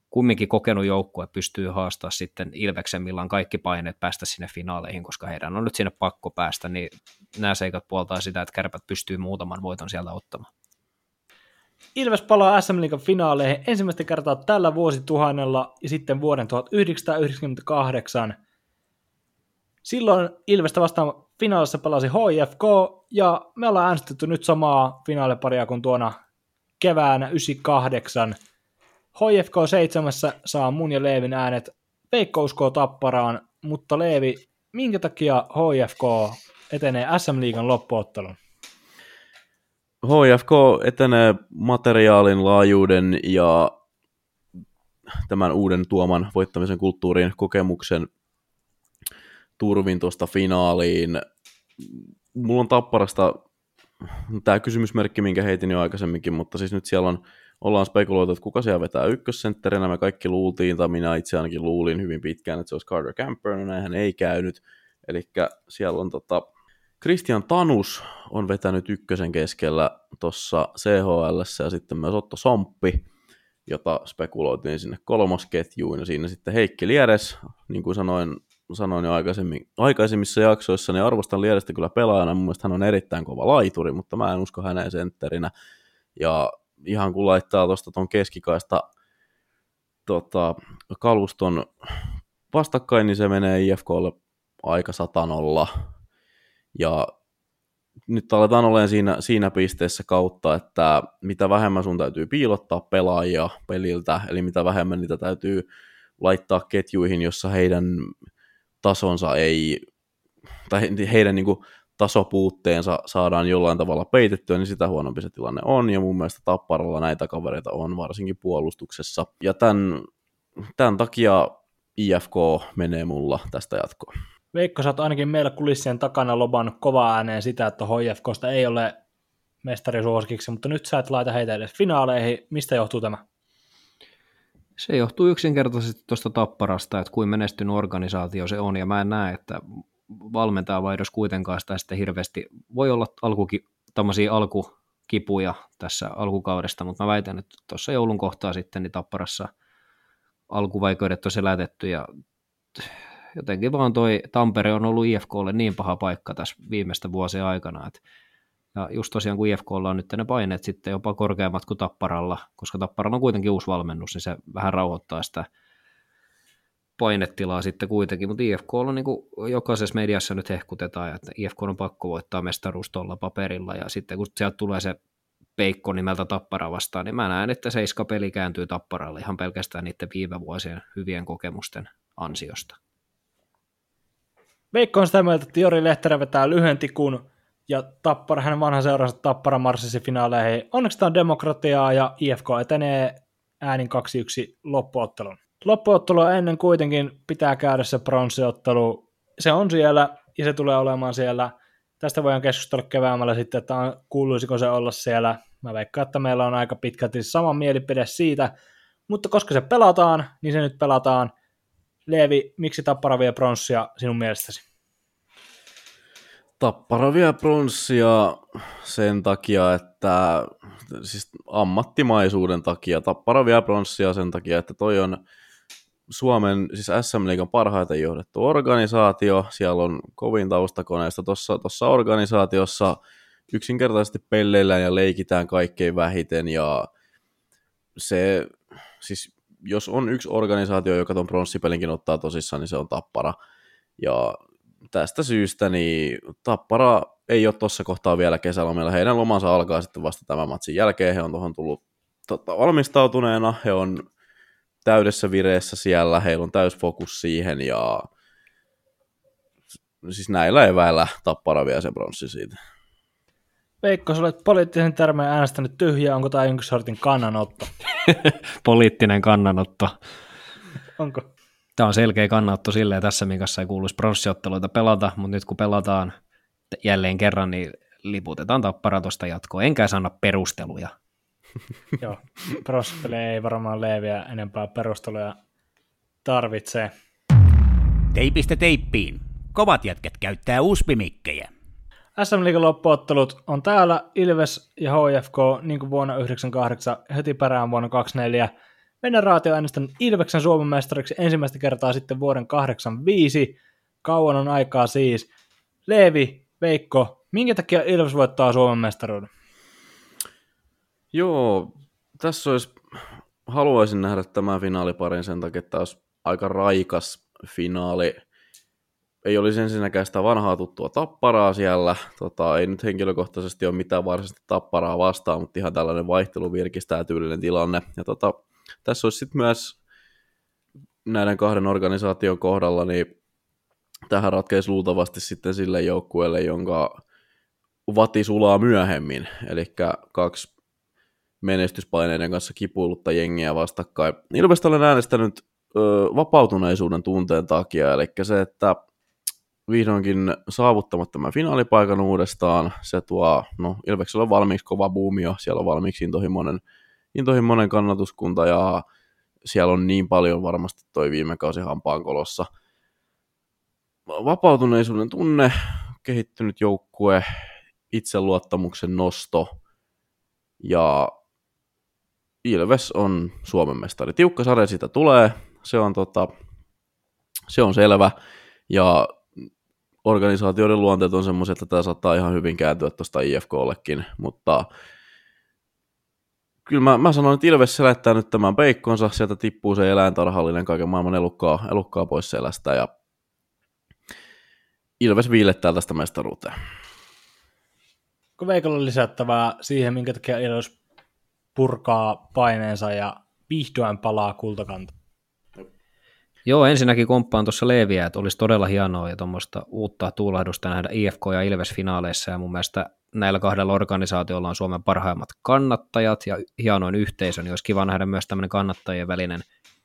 kumminkin kokenut joukkue pystyy haastaa sitten Ilveksen, millaan kaikki paineet päästä sinne finaaleihin, koska heidän on nyt sinne pakko päästä, niin nämä seikat puoltaa sitä, että Kärpät pystyy muutaman voiton sieltä ottamaan. Ilves palaa S M-liigan finaaleihin ensimmäistä kertaa tällä vuosituhannella ja sitten vuoden tuhatyhdeksänsataayhdeksänkymmentäkahdeksan. Silloin Ilvestä vastaan finaalissa pelasi H I F K ja me ollaan äänestetty nyt samaa finaaliparia kuin tuona keväänä yhdeksänkymmentäkahdeksan. H F K seitsemässä saa mun ja Leevin äänet. Veikko uskoo Tapparaan, mutta Leevi, minkä takia H F K etenee S M-liigan loppuottelun? H F K etenee materiaalin, laajuuden ja tämän uuden tuoman voittamisen kulttuurin kokemuksen turvin tuosta finaaliin. Mulla on Tapparasta tämä kysymysmerkki, minkä heitin jo aikaisemminkin, mutta siis nyt siellä on ollaan spekuloitu, että kuka siellä vetää ykkössentterinä, me kaikki luultiin, tai minä itse ainakin luulin hyvin pitkään, että se olisi Carter Camper, no näinhän ei käynyt. Eli siellä on tota, Christian Tanus on vetänyt ykkösen keskellä tuossa C H L:ssä ja sitten myös Otto Somppi, jota spekuloitiin sinne kolmosketjuun, ja siinä sitten Heikki Lieres, niin kuin sanoin, sanoin jo aikaisemmin, aikaisemmissa jaksoissa, niin arvostan Lierestä kyllä pelaajana, mun mielestä hän on erittäin kova laituri, mutta mä en usko häneen sentterinä, ja ihan kun laittaa tuosta tuon keskikaista tota, kaluston vastakkain, niin se menee I F K:lle aika satanolla, ja nyt aletaan olemaan siinä, siinä pisteessä kautta, että mitä vähemmän sun täytyy piilottaa pelaajia peliltä, eli mitä vähemmän niitä täytyy laittaa ketjuihin, jossa heidän tasonsa ei, tai heidän niin kuin tasopuutteensa saadaan jollain tavalla peitettyä, niin sitä huonompi se tilanne on, ja mun mielestä Tapparalla näitä kavereita on, varsinkin puolustuksessa, ja tämän, tämän takia I F K menee mulla tästä jatkoon. Veikko, sä oot ainakin meillä kulissien takana lobannut kovaa ääneen sitä, että tuohon I F K:sta ei ole mestarisuosikiksi, mutta nyt sä et laita heitä edes finaaleihin. Mistä johtuu tämä? Se johtuu yksinkertaisesti tuosta Tapparasta, että kuin menestynyt organisaatio se on, ja mä en näe, että valmentajavaihdos kuitenkaan sitä sitten hirveästi. Voi olla alkuki, tämmöisiä alkukipuja tässä alkukaudesta, mutta mä väitän, että tuossa joulun kohtaa sitten niin Tapparassa alkuvaikeudet on selätetty, ja jotenkin vaan toi Tampere on ollut I F K:lle niin paha paikka tässä viimeistä vuosien aikana. Et, ja just tosiaan kun I F K:lla on nyt ne paineet sitten jopa korkeammat kuin Tapparalla, koska Tapparalla on kuitenkin uusi valmennus, niin se vähän rauhoittaa sitä painetilaa sitten kuitenkin. Mutta I F K on niin kuin jokaisessa mediassa nyt hehkutetaan, että I F K on pakko voittaa mestaruus tuolla paperilla. Ja sitten kun sieltä tulee se peikko nimeltä Tappara vastaan, niin mä näen, että seiska peli kääntyy Tapparalle ihan pelkästään niiden viime vuosien hyvien kokemusten ansiosta. Veikko on sitä mieltä, että Jori Lehterä vetää lyhyen tikun, ja Tappara, hänen vanha seuransa Tappara marssisi finaaleihin. Onneksi tämä on demokratiaa, ja I F K etenee äänin kaksi yksi loppuottelun. Loppuottelua ennen kuitenkin pitää käydä se pronssiottelu. Se on siellä, ja se tulee olemaan siellä. Tästä voidaan keskustella keväämällä sitten, että kuuluisiko se olla siellä. Mä veikkaan, että meillä on aika pitkälti sama mielipide siitä, mutta koska se pelataan, niin se nyt pelataan. Leivi, miksi Tappara vie pronssia sinun mielestäsi? Tappara vie pronssia sen takia, että siis ammattimaisuuden takia. Tappara vie pronssia sen takia, että toi on Suomen, siis S M-liigan parhaiten johdettu organisaatio. Siellä on kovin taustakoneista tuossa organisaatiossa. Yksinkertaisesti pelleillään ja leikitään kaikkein vähiten. Ja se siis... Jos on yksi organisaatio, joka ton pronssipelinkin ottaa tosissaan, niin se on Tappara. Ja tästä syystä niin Tappara ei ole tuossa kohtaa vielä kesälomilla. Heidän lomansa alkaa sitten vasta tämän matsin jälkeen. He on tuohon tullut tota, valmistautuneena. He on täydessä vireessä siellä. Heillä on täysfokus siihen. Ja siis näillä eväillä Tappara vie se pronssi siitä. Veikko, sä olet poliittisen termeen äänestänyt tyhjää. Onko tämä jonkin sortin kannanotto? Poliittinen kannanotto. Onko? Tämä on selkeä kannanotto silleen tässä, minkä ei kuuluisi pronssiotteluita pelata, mutta nyt kun pelataan jälleen kerran, niin liputetaan Tappara tuosta jatkoon. Enkä sano perusteluja. Joo, pronssipelejä ei varmaan Leiviä enempää perusteluja tarvitsee. Teipistä teippiin. Kovat jätket käyttää uspimikkejä. S M-liigan loppuottelut on täällä, Ilves ja H F K, niin kuin vuonna yhdeksänkymmentäkahdeksan, heti perään vuonna kaksikymmentäneljä. Veneraatio äänestänyt Ilveksen Suomen mestariksi ensimmäistä kertaa sitten vuoden kahdeksankymmentäviisi. Kauan on aikaa siis. Leivi, Veikko, minkä takia Ilves voittaa Suomen mestaruuden? Joo, tässä olisi, haluaisin nähdä tämän finaaliparin sen takia, että tämä olisi aika raikas finaali. Ei olisi ensinnäkään sitä vanhaa tuttua Tapparaa siellä, tota, ei nyt henkilökohtaisesti ole mitään varsinaisesti Tapparaa vastaan, mutta ihan tällainen vaihteluvirkistää tyylinen tilanne. Ja tota, tässä olisi sitten myös näiden kahden organisaation kohdalla, niin tähän ratkeisi luultavasti sitten sille joukkueelle, jonka vati sulaa myöhemmin, eli kaksi menestyspaineiden kanssa kipuilutta jengiä vastakkain. Ilmeisesti olen äänestänyt ö, vapautuneisuuden tunteen takia, eli se, että vihdoinkin saavuttamat tämän finaalipaikan uudestaan. Se tuo, no Ilveksellä on valmiiksi kova buumi jo, siellä on valmiiksi intohimoinen, intohimoinen kannatuskunta ja siellä on niin paljon varmasti toi viime kausi hampaankolossa. vapautuneisuuden tunne, kehittynyt joukkue, itseluottamuksen nosto ja Ilves on Suomen mestari. Tiukka sarja siitä tulee, se on, tota, se on selvä ja organisaatioiden luonteet on semmoiset, että tämä saattaa ihan hyvin kääntyä tuosta I F K:llekin, mutta kyllä mä, mä sanon, että Ilves selättää nyt tämän peikkonsa, sieltä tippuu se eläintarhallinen kaiken maailman elukkaa, elukkaa pois selästä ja Ilves viilettää tästä mestaruuteen. Kun Veikolla on lisättävää siihen, minkä takia Ilves purkaa paineensa ja vihdoin palaa kultakanta. Joo, ensinnäkin komppaan tuossa Leeviä, että olisi todella hienoa ja tuommoista uutta tuulahdusta nähdä I F K- ja Ilves-finaaleissa, ja mun mielestä näillä kahdella organisaatiolla on Suomen parhaimmat kannattajat ja hienoin yhteisö, niin olisi kiva nähdä myös tämmöinen kannattajien välinen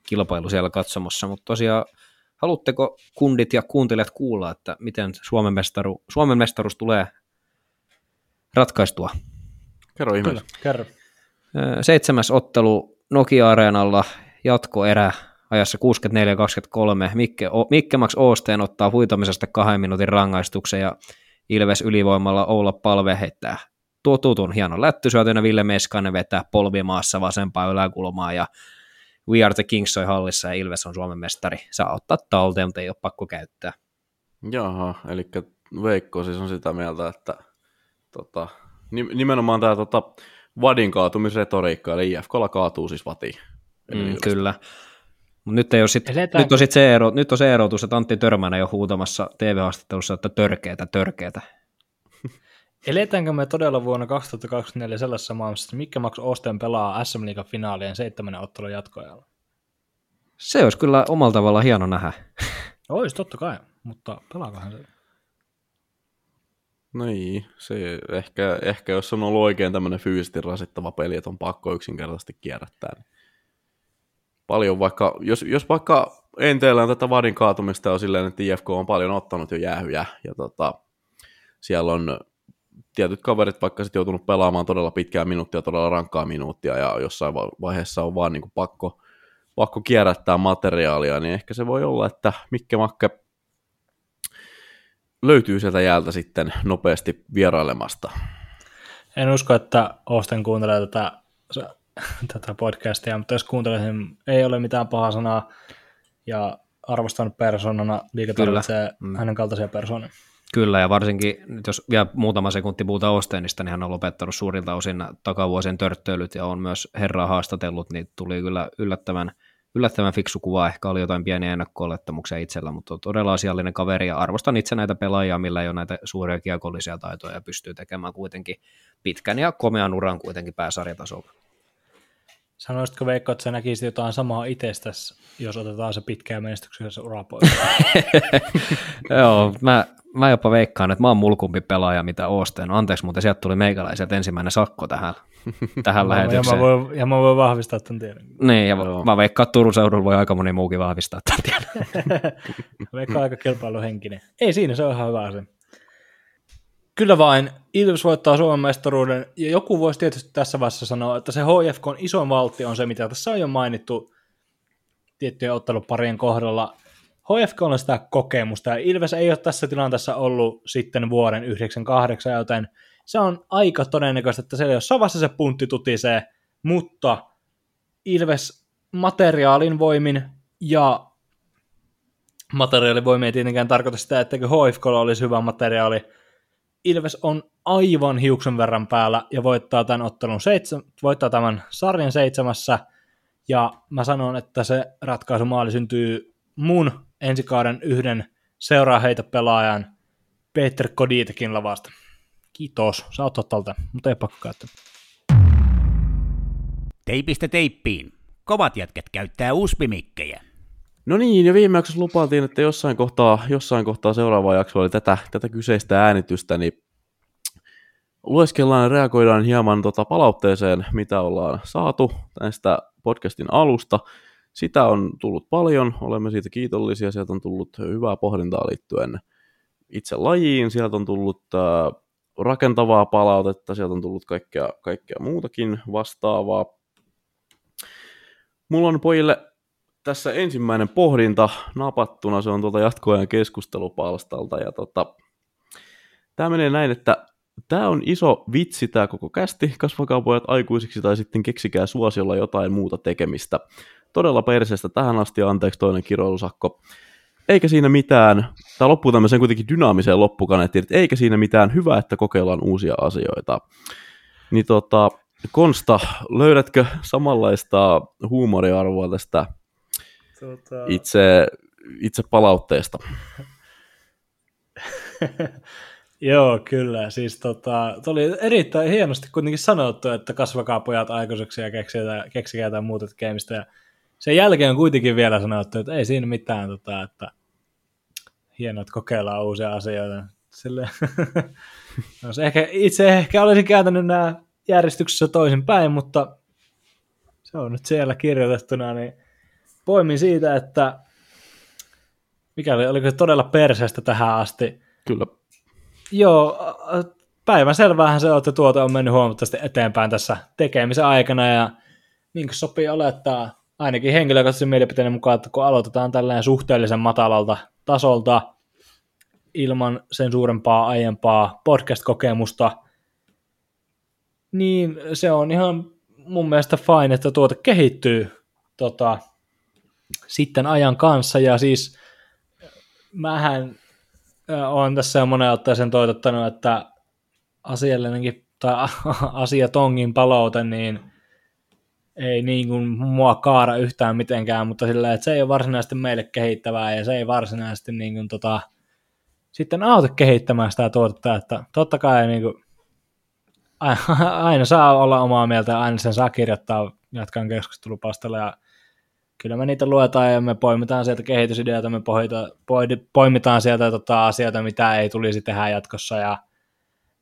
kilpailu siellä katsomassa, mutta tosiaan haluatteko kundit ja kuuntelijat kuulla, että miten Suomen, mestaru, Suomen mestaruus tulee ratkaistua? Kerro ihmeessä. Kerro. Seitsemäs ottelu Nokia-areenalla, jatkoerä ajassa kuusikymmentäneljä kaksikymmentäkolme. Mikke, Mikke Maks Osten ottaa huitamisesta kahden minuutin rangaistuksen ja Ilves ylivoimalla Oula Palve heittää tutun hienon lättysyötön. Ville Meskanen vetää polvimaassa vasempaa yläkulmaa ja We Are The Kings soi hallissa ja Ilves on Suomen mestari. Saa ottaa talteen, mutta ei ole pakko käyttää. Jaha, eli Veikko siis on sitä mieltä, että tota, nimenomaan tämä tota, vadin kaatumisretoriikka, eli I F K:lla kaatuu siis vatiin. Mm, kyllä. Mut nyt, ei ole sit, Eletään... nyt on sit se ero, nyt on se erotus, että Antti Törmänä ei ole huutamassa T V-haastattelussa, että törkeetä, törkeetä. Eletäänkö me todella vuonna kaksituhattakaksikymmentäneljä sellaisessa maailmassa, että Mikke Maks Osten pelaa S M-liigan finaalien seitsemännen ottelun jatkoajalla? Se olisi kyllä omalla tavalla hieno nähdä. Ois totta kai, mutta pelaakohan se? No ei, se ehkä, ehkä jos on ollut oikein tämmöinen fyysisesti rasittava peli, että on pakko yksinkertaisesti kierrättää, niin paljon vaikka, jos, jos vaikka enteellään tätä vadin kaatumista on silleen, että I F K on paljon ottanut jo jäähyjä, ja tota, siellä on tietyt kaverit vaikka sitten joutunut pelaamaan todella pitkää minuuttia, todella rankkaa minuuttia, ja jossain vaiheessa on vaan niin kuin pakko, pakko kierrättää materiaalia, niin ehkä se voi olla, että Mikke Makke löytyy sieltä jäältä sitten nopeasti vierailemasta. En usko, että Osten kuuntelee tätä, tätä podcastia, mutta jos kuuntelisin, ei ole mitään pahaa sanaa ja arvostanut persoonana, Liiga tarvitsee Kyllä. hänen kaltaisia persoonia. Kyllä, ja varsinkin jos vielä muutama sekunti puhutaan Ostenista, niin hän on lopettanut suurilta osin takavuosien törttöilyt ja on myös herraa haastatellut, niin tuli kyllä yllättävän Yllättävän fiksu kuva, ehkä oli jotain pieniä ennakko-olettamuksia itsellä, mutta on todella asiallinen kaveri ja arvostan itse näitä pelaajia, millä ei ole näitä suuria kiekollisia taitoja ja pystyy tekemään kuitenkin pitkän ja komean uran kuitenkin pääsarjatasolla. Sanoisitko Veikko, että sä näkisit jotain samaa itsestäsi, jos otetaan se pitkään menestyksessä ura pois? Joo, mä, mä jopa veikkaan, että mä oon mulkumpi pelaaja, mitä Osten. Anteeksi, mutta sieltä tuli meikäläiseltä ensimmäinen sakko tähän, tähän lähetykseen. Ja mä, voin, ja mä voin vahvistaa tämän tiedon. Niin, ja Joo. mä veikkaan, että Turun seudulla voi aika moni muukin vahvistaa tämän tiedon. Veikkaan aika kilpailuhenkinen. Ei siinä, se on ihan hyvä asia. Kyllä vain, Ilves voittaa Suomen mestaruuden, ja joku voisi tietysti tässä vaiheessa sanoa, että se H F K:n isoin valtti on se, mitä tässä on jo mainittu tiettyjen otteluparien kohdalla. H F K on sitä kokemusta, ja Ilves ei ole tässä tilanteessa ollut sitten vuoden yhdeksänkymmentäkahdeksan, joten se on aika todennäköistä, että siellä jossain vaiheessa se puntti tutisee, mutta Ilves materiaalin voimin ja materiaalin voimin ei tietenkään tarkoita sitä, etteikö H F K:lla olisi hyvä materiaali. Ilves on aivan hiuksen verran päällä ja voittaa tämän ottelun seitsemän, voittaa tämän sarjan seitsemässä. Ja mä sanon, että se ratkaisumaali syntyy mun ensikauden yhden seuraa heitä pelaajan Peter Koditekin lavasta. Kiitos, sä oot tottalta, mutta ei pakko käyttää. Teipistä teippiin. Kovat jätket käyttää uspimikkejä. No niin, ja viime jaksossa lupailtiin, että jossain kohtaa, jossain kohtaa seuraava jakso oli tätä, tätä kyseistä äänitystä, niin lueskellaan ja reagoidaan hieman tota palautteeseen, mitä ollaan saatu tästä podcastin alusta. Sitä on tullut paljon, olemme siitä kiitollisia, sieltä on tullut hyvää pohdintaa liittyen itse lajiin, sieltä on tullut äh, rakentavaa palautetta, sieltä on tullut kaikkea, kaikkea muutakin vastaavaa. Mulla on pojille tässä ensimmäinen pohdinta napattuna, se on tuolta jatkoajan keskustelupalstalta. Ja tota, tämä menee näin, että tämä on iso vitsi tämä koko kästi, kasvakaa pojat aikuisiksi tai sitten keksikää suosiolla jotain muuta tekemistä. Todella perseestä tähän asti, anteeksi toinen kiroilusakko. Eikä siinä mitään, tämä loppuu tämmöiseen kuitenkin dynaamiseen loppukaneettiin, että eikä siinä mitään, hyvä, että kokeillaan uusia asioita. Niin tota, Konsta, löydätkö samanlaista huumoriarvoa tästä tota... itse, itse palautteesta? Joo, kyllä. Siis tota, oli erittäin hienosti kuitenkin sanottu, että kasvakaa pojat aikuiseksi ja keksikää jotain muuta tekemistä. Ja sen jälkeen on kuitenkin vielä sanottu, että ei siinä mitään, tota, että hienoa, että kokeillaan uusia asioita. Silleen... no, se ehkä, itse ehkä olisin kääntänyt nämä järjestyksessä toisinpäin, mutta se on nyt siellä kirjoitettuna, niin poimin siitä, että mikä oli, oliko todella perseestä tähän asti. Kyllä. Joo, päivänselväähän se on, että tuote on mennyt huomattavasti eteenpäin tässä tekemisen aikana, ja niin sopii olettaa ainakin henkilökohtaisen mielipiteen mukaan, että kun aloitetaan tällainen suhteellisen matalalta tasolta ilman sen suurempaa aiempaa podcast-kokemusta, niin se on ihan mun mielestä fine, että tuote kehittyy tota, sitten ajan kanssa, ja siis mähän olen tässä jo monen otteeseen toitottanut, että asiallinenkin tai asiatongin palaute, niin ei niin kuin mua kaara yhtään mitenkään, mutta sillä, että se ei ole varsinaisesti meille kehittävää ja se ei varsinaisesti niin kuin tota, sitten auta kehittämään sitä tuotetta, että totta kai niin kuin, aina saa olla omaa mieltä ja aina sen saa kirjoittaa jatkan keskustelupalstalla ja kyllä me niitä luetaan ja me poimitaan sieltä kehitysideoita, me pohjita, poimitaan sieltä tota asioita, mitä ei tulisi tehdä jatkossa ja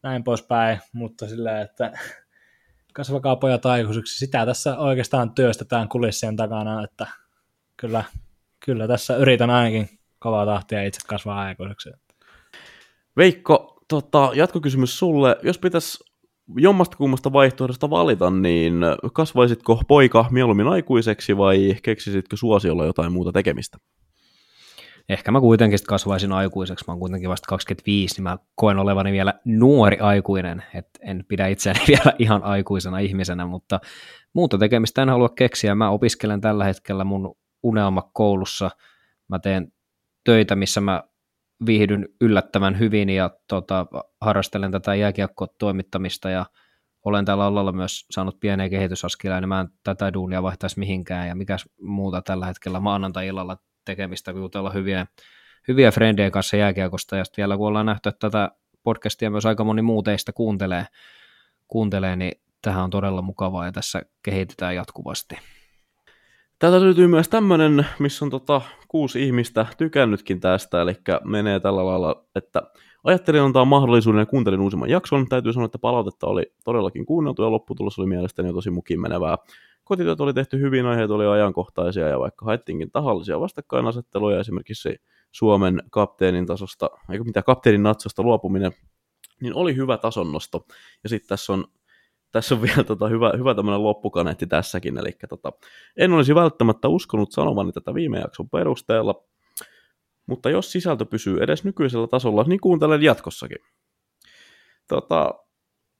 näin poispäin, mutta sillä, että kasvakaa pojat aikuisiksi, sitä tässä oikeastaan työstetään kulissien takana, että kyllä, kyllä tässä yritän ainakin kovaa tahtia itse kasvaa aikuiseksi. Veikko, tota, jatkokysymys sulle, jos pitäisi jommasta kummasta vaihtoehdosta valita, niin kasvaisitko poika mieluummin aikuiseksi vai keksisitkö suosiolla jotain muuta tekemistä? Ehkä mä kuitenkin kasvaisin aikuiseksi, mä oon kuitenkin vasta kaksikymmentäviisi, niin mä koen olevani vielä nuori aikuinen, että en pidä itseäni vielä ihan aikuisena ihmisenä, mutta muuta tekemistä en halua keksiä. Mä opiskelen tällä hetkellä mun unelmakoulussa, mä teen töitä, missä mä viihdyn yllättävän hyvin ja tota, harrastelen tätä jääkiekko-toimittamista ja olen täällä alalla myös saanut pieniä kehitysaskeleja, niin mä en tätä duunia vaihtaisi mihinkään ja mikäs muuta tällä hetkellä maanantai-illalla tekemistä, kun jutella hyviä, hyviä frendien kanssa jääkiekosta ja sitten vielä kun ollaan nähty, että tätä podcastia myös aika moni muu teistä kuuntelee, kuuntelee niin tähän on todella mukavaa ja tässä kehitetään jatkuvasti. Täältä löytyy myös tämmöinen, missä on tota, kuusi ihmistä tykännytkin tästä, eli menee tällä lailla, että ajattelin antaa mahdollisuuden ja kuuntelin uusimman jakson. Täytyy sanoa, että palautetta oli todellakin kuunneltu ja lopputulos oli mielestäni jo tosi mukiin menevää. Kotityöt oli tehty hyvin, aiheet oli ajankohtaisia ja vaikka haettiinkin tahallisia vastakkainasetteluja, esimerkiksi Suomen kapteenin tasosta, eikö mitä kapteenin natsosta luopuminen, niin oli hyvä tasonnosto. Ja sitten tässä on Tässä on vielä tota hyvä, hyvä tämmöinen loppukaneetti tässäkin, eli tota, en olisi välttämättä uskonut sanovani tätä viime jakson perusteella, mutta jos sisältö pysyy edes nykyisellä tasolla, niin kuuntelen jatkossakin. Tota,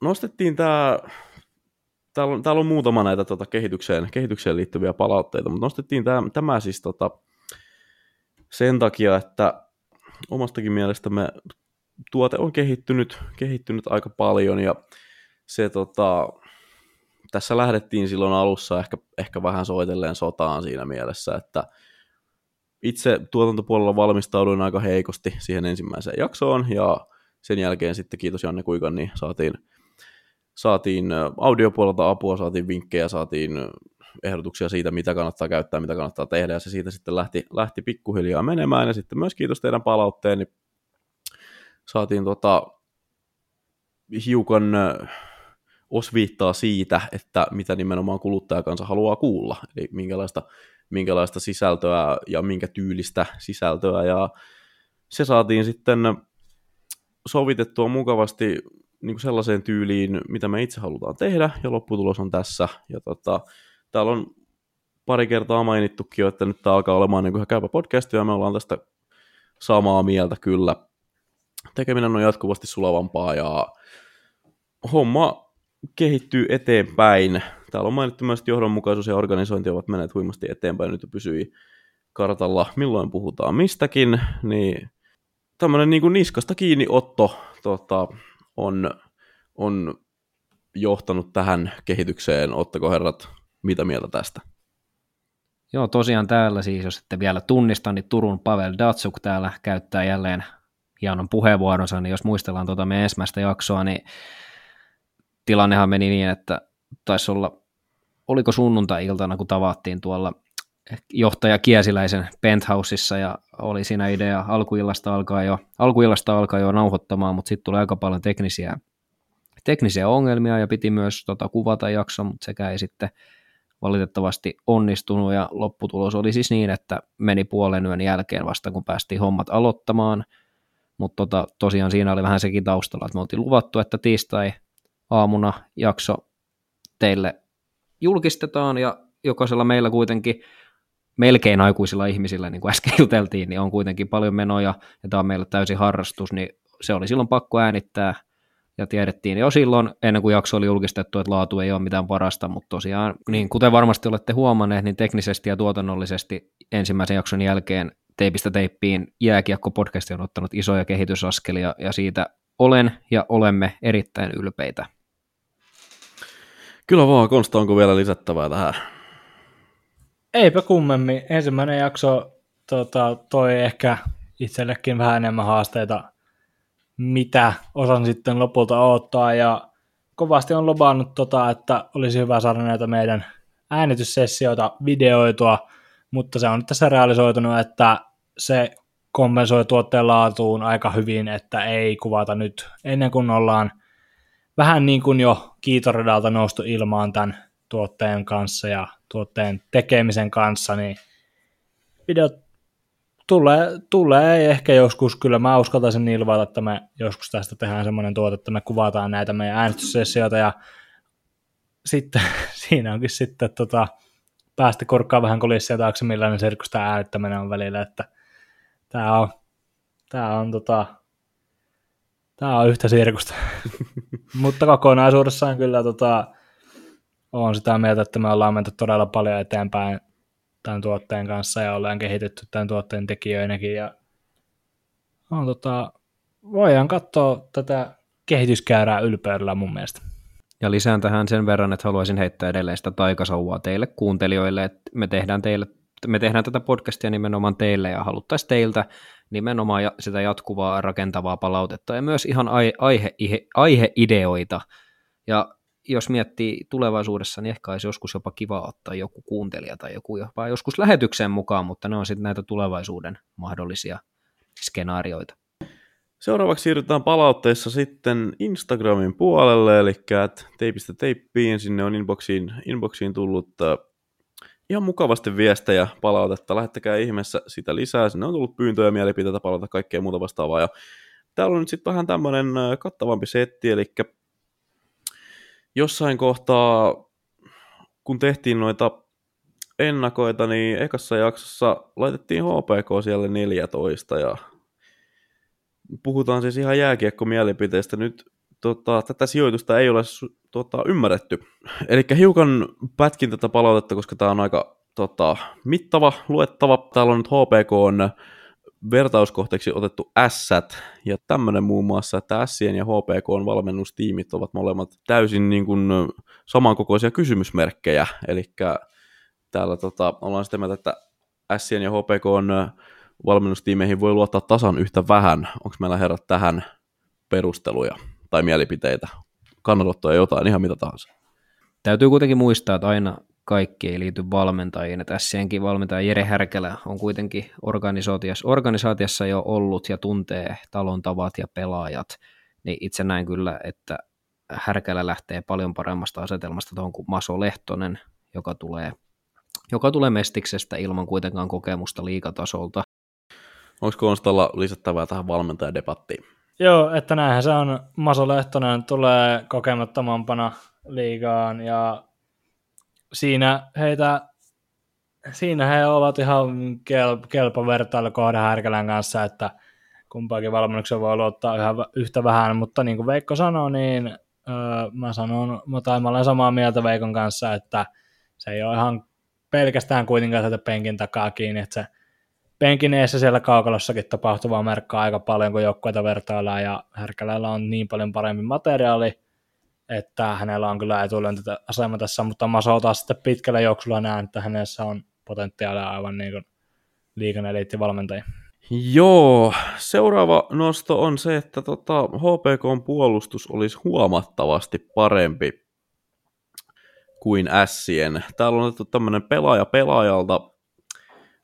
nostettiin tämä, täällä, täällä on muutama näitä tota kehitykseen, kehitykseen liittyviä palautteita, mutta nostettiin tää, tämä siis tota, sen takia, että omastakin mielestämme tuote on kehittynyt, kehittynyt aika paljon ja Se, tota, tässä lähdettiin silloin alussa ehkä, ehkä vähän soitelleen sotaan siinä mielessä, että itse tuotantopuolella valmistauduin aika heikosti siihen ensimmäiseen jaksoon ja sen jälkeen sitten kiitos Janne Kuikan, niin saatiin, saatiin audiopuolelta apua, saatiin vinkkejä, saatiin ehdotuksia siitä, mitä kannattaa käyttää, mitä kannattaa tehdä ja se siitä sitten lähti, lähti pikkuhiljaa menemään ja sitten myös kiitos teidän palautteen, niin saatiin tota, hiukan osviittaa siitä, että mitä nimenomaan kuluttajakansa haluaa kuulla, eli minkälaista, minkälaista sisältöä ja minkä tyylistä sisältöä, ja se saatiin sitten sovitettua mukavasti niin kuin sellaiseen tyyliin, mitä me itse halutaan tehdä, ja lopputulos on tässä, ja tota, täällä on pari kertaa mainittukin, että nyt tämä alkaa olemaan niin kuin käypä podcast, ja me ollaan tästä samaa mieltä kyllä. Tekeminen on jatkuvasti sulavampaa, ja homma kehittyy eteenpäin. Täällä on mainittu myös, että johdonmukaisuus ja organisointi ovat menneet huimasti eteenpäin, nyt pysyi kartalla, milloin puhutaan mistäkin, niin tämmöinen niin kuin niskasta kiinniotto tota, on, on johtanut tähän kehitykseen. Ootteko herrat, mitä mieltä tästä? Joo, tosiaan täällä siis, jos ette vielä tunnista, niin Turun Pavel Datsuk täällä käyttää jälleen hienon puheenvuoronsa, niin jos muistellaan tuota meidän ensimmäistä jaksoa, niin tilannehan meni niin, että taisi olla, oliko sunnuntai-iltana, kun tavattiin tuolla johtaja Kiesiläisen penthouseissa, ja oli siinä idea alkuillasta alkaa jo, alkuillasta alkaa jo nauhoittamaan, mutta sitten tuli aika paljon teknisiä, teknisiä ongelmia, ja piti myös tota, kuvata jakso, mutta sekä ei sitten valitettavasti onnistunut, ja lopputulos oli siis niin, että meni puolen yön jälkeen vasta, kun päästiin hommat aloittamaan, mutta tota, tosiaan siinä oli vähän sekin taustalla, että me oltiin luvattu, että tiistai-aamuna jakso teille julkistetaan, ja jokaisella meillä kuitenkin melkein aikuisilla ihmisillä, niin kuin äsken juteltiin, niin on kuitenkin paljon menoja, ja tämä on meillä täysin harrastus, niin se oli silloin pakko äänittää, ja tiedettiin jo silloin, ennen kuin jakso oli julkistettu, että laatu ei ole mitään parasta, mutta tosiaan, niin kuten varmasti olette huomanneet, niin teknisesti ja tuotannollisesti ensimmäisen jakson jälkeen Teipistä teippiin jääkiekko-podcasti on ottanut isoja kehitysaskelia, ja siitä olen ja olemme erittäin ylpeitä. Kyllä vaan, Konsta, onko vielä lisättävää tähän? Eipä kummemmin. Ensimmäinen jakso tota, toi ehkä itsellekin vähän enemmän haasteita, mitä osan sitten lopulta odottaa, ja kovasti on lobannut, tota, että olisi hyvä saada näitä meidän äänityssessioita videoitua, mutta se on nyt tässä realisoitunut, että se kompensoi tuotteen laatuun aika hyvin, että ei kuvata nyt ennen kuin ollaan vähän niin kuin jo kiitoradalta noustu ilmaan tämän tuotteen kanssa ja tuotteen tekemisen kanssa, niin videot tulee, tulee ehkä joskus, kyllä mä uskaltaisin ilvata, että me joskus tästä tehdään semmoinen tuote, että me kuvataan näitä meidän äänestyssessioita, ja sitten siinä onkin sitten tota, päästä korkkaa vähän kulissia taakse, millainen sirkus tämä äänettäminen on välillä, että tämä on, tää on tota Tämä on yhtä sirkusta, mutta kokonaisuudessaan kyllä tota, olen sitä mieltä, että me ollaan menty todella paljon eteenpäin tämän tuotteen kanssa ja ollaan kehitetty tämän tuotteen tekijöinäkin. Ja on, tota, voidaan katsoa tätä kehityskäyrää ylpeydellä mun mielestä. Ja lisään tähän sen verran, että haluaisin heittää edelleen sitä taikasauvaa teille kuuntelijoille, että me tehdään, teille, me tehdään tätä podcastia nimenomaan teille ja haluttaisiin teiltä nimenomaan sitä jatkuvaa rakentavaa palautetta ja myös ihan aihe, aiheideoita. Ja jos miettii tulevaisuudessa, niin ehkä olisi joskus jopa kiva ottaa joku kuuntelija tai joku jopa joskus lähetykseen mukaan, mutta ne on sitten näitä tulevaisuuden mahdollisia skenaarioita. Seuraavaksi siirrytään palautteissa sitten Instagramin puolelle, eli teipistä teippiin, sinne on inboxiin, inboxiin tullut ihan mukavasti viestejä, palautetta, lähettäkää ihmeessä sitä lisää, sinne on tullut pyyntöjä, mielipiteitä, palautetta, kaikkea muuta vastaavaa, ja täällä on nyt sitten vähän tämmöinen kattavampi setti, eli jossain kohtaa, kun tehtiin noita ennakoita, niin ekassa jaksossa laitettiin H P K siellä neljätoista, ja puhutaan siis ihan jääkiekkomielipiteistä nyt. Tota, tätä sijoitusta ei ole tota, ymmärretty. Eli hiukan pätkin tätä palautetta, koska tämä on aika tota, mittava, luettava. Täällä on nyt H P K:n vertauskohteeksi otettu ässät, ja tämmöinen muun muassa, että Sien ja H P K:n valmennustiimit ovat molemmat täysin niin kuin samankokoisia kysymysmerkkejä. Eli täällä tota, ollaan sitä mieltä, että Sien ja H P K:n valmennustiimeihin voi luottaa tasan yhtä vähän. Onko meillä herrat tähän perusteluja tai mielipiteitä, kannanottoja jotain, ihan mitä tahansa? Täytyy kuitenkin muistaa, että aina kaikki ei liity valmentajiin. Tässäkin valmentaja Jere Härkälä on kuitenkin organisaatiossa, organisaatiossa jo ollut ja tuntee talon tavat ja pelaajat. Niin itse näen kyllä, että Härkälä lähtee paljon paremmasta asetelmasta tuohon kuin Maso Lehtonen, joka tulee, joka tulee Mestiksestä ilman kuitenkaan kokemusta liigatasolta. Onko Konstalla lisättävää tähän valmentajadebattiin? Joo, että näinhän se on. Maso Lehtonen tulee kokemattomampana liigaan, ja siinä heitä siinä he ovat ihan kelpo vertailukohde Härkälän kanssa, että kumpaakin valmennuksen voi luottaa ihan yhtä vähän, mutta niin kuin Veikko sanoi, niin öö, mä sanon, mutta mä olen samaa mieltä Veikon kanssa, että se ei ole ihan pelkästään kuitenkaan sieltä penkin takaa kiinni, että se penkin eessä siellä kaukalossakin tapahtuvaa merkkaa aika paljon, kun joukkueita vertaillaan, ja Härkälällä on niin paljon parempi materiaali, että hänellä on kyllä etulyöntiasema tässä, mutta Maso taas sitten pitkällä juoksulla näen, että hänessä on potentiaalia aivan niin kuin Liigan eliittivalmentaja. Joo, seuraava nosto on se, että tota, H P K:n puolustus olisi huomattavasti parempi kuin Ässien. Täällä on otettu tämmöinen pelaaja pelaajalta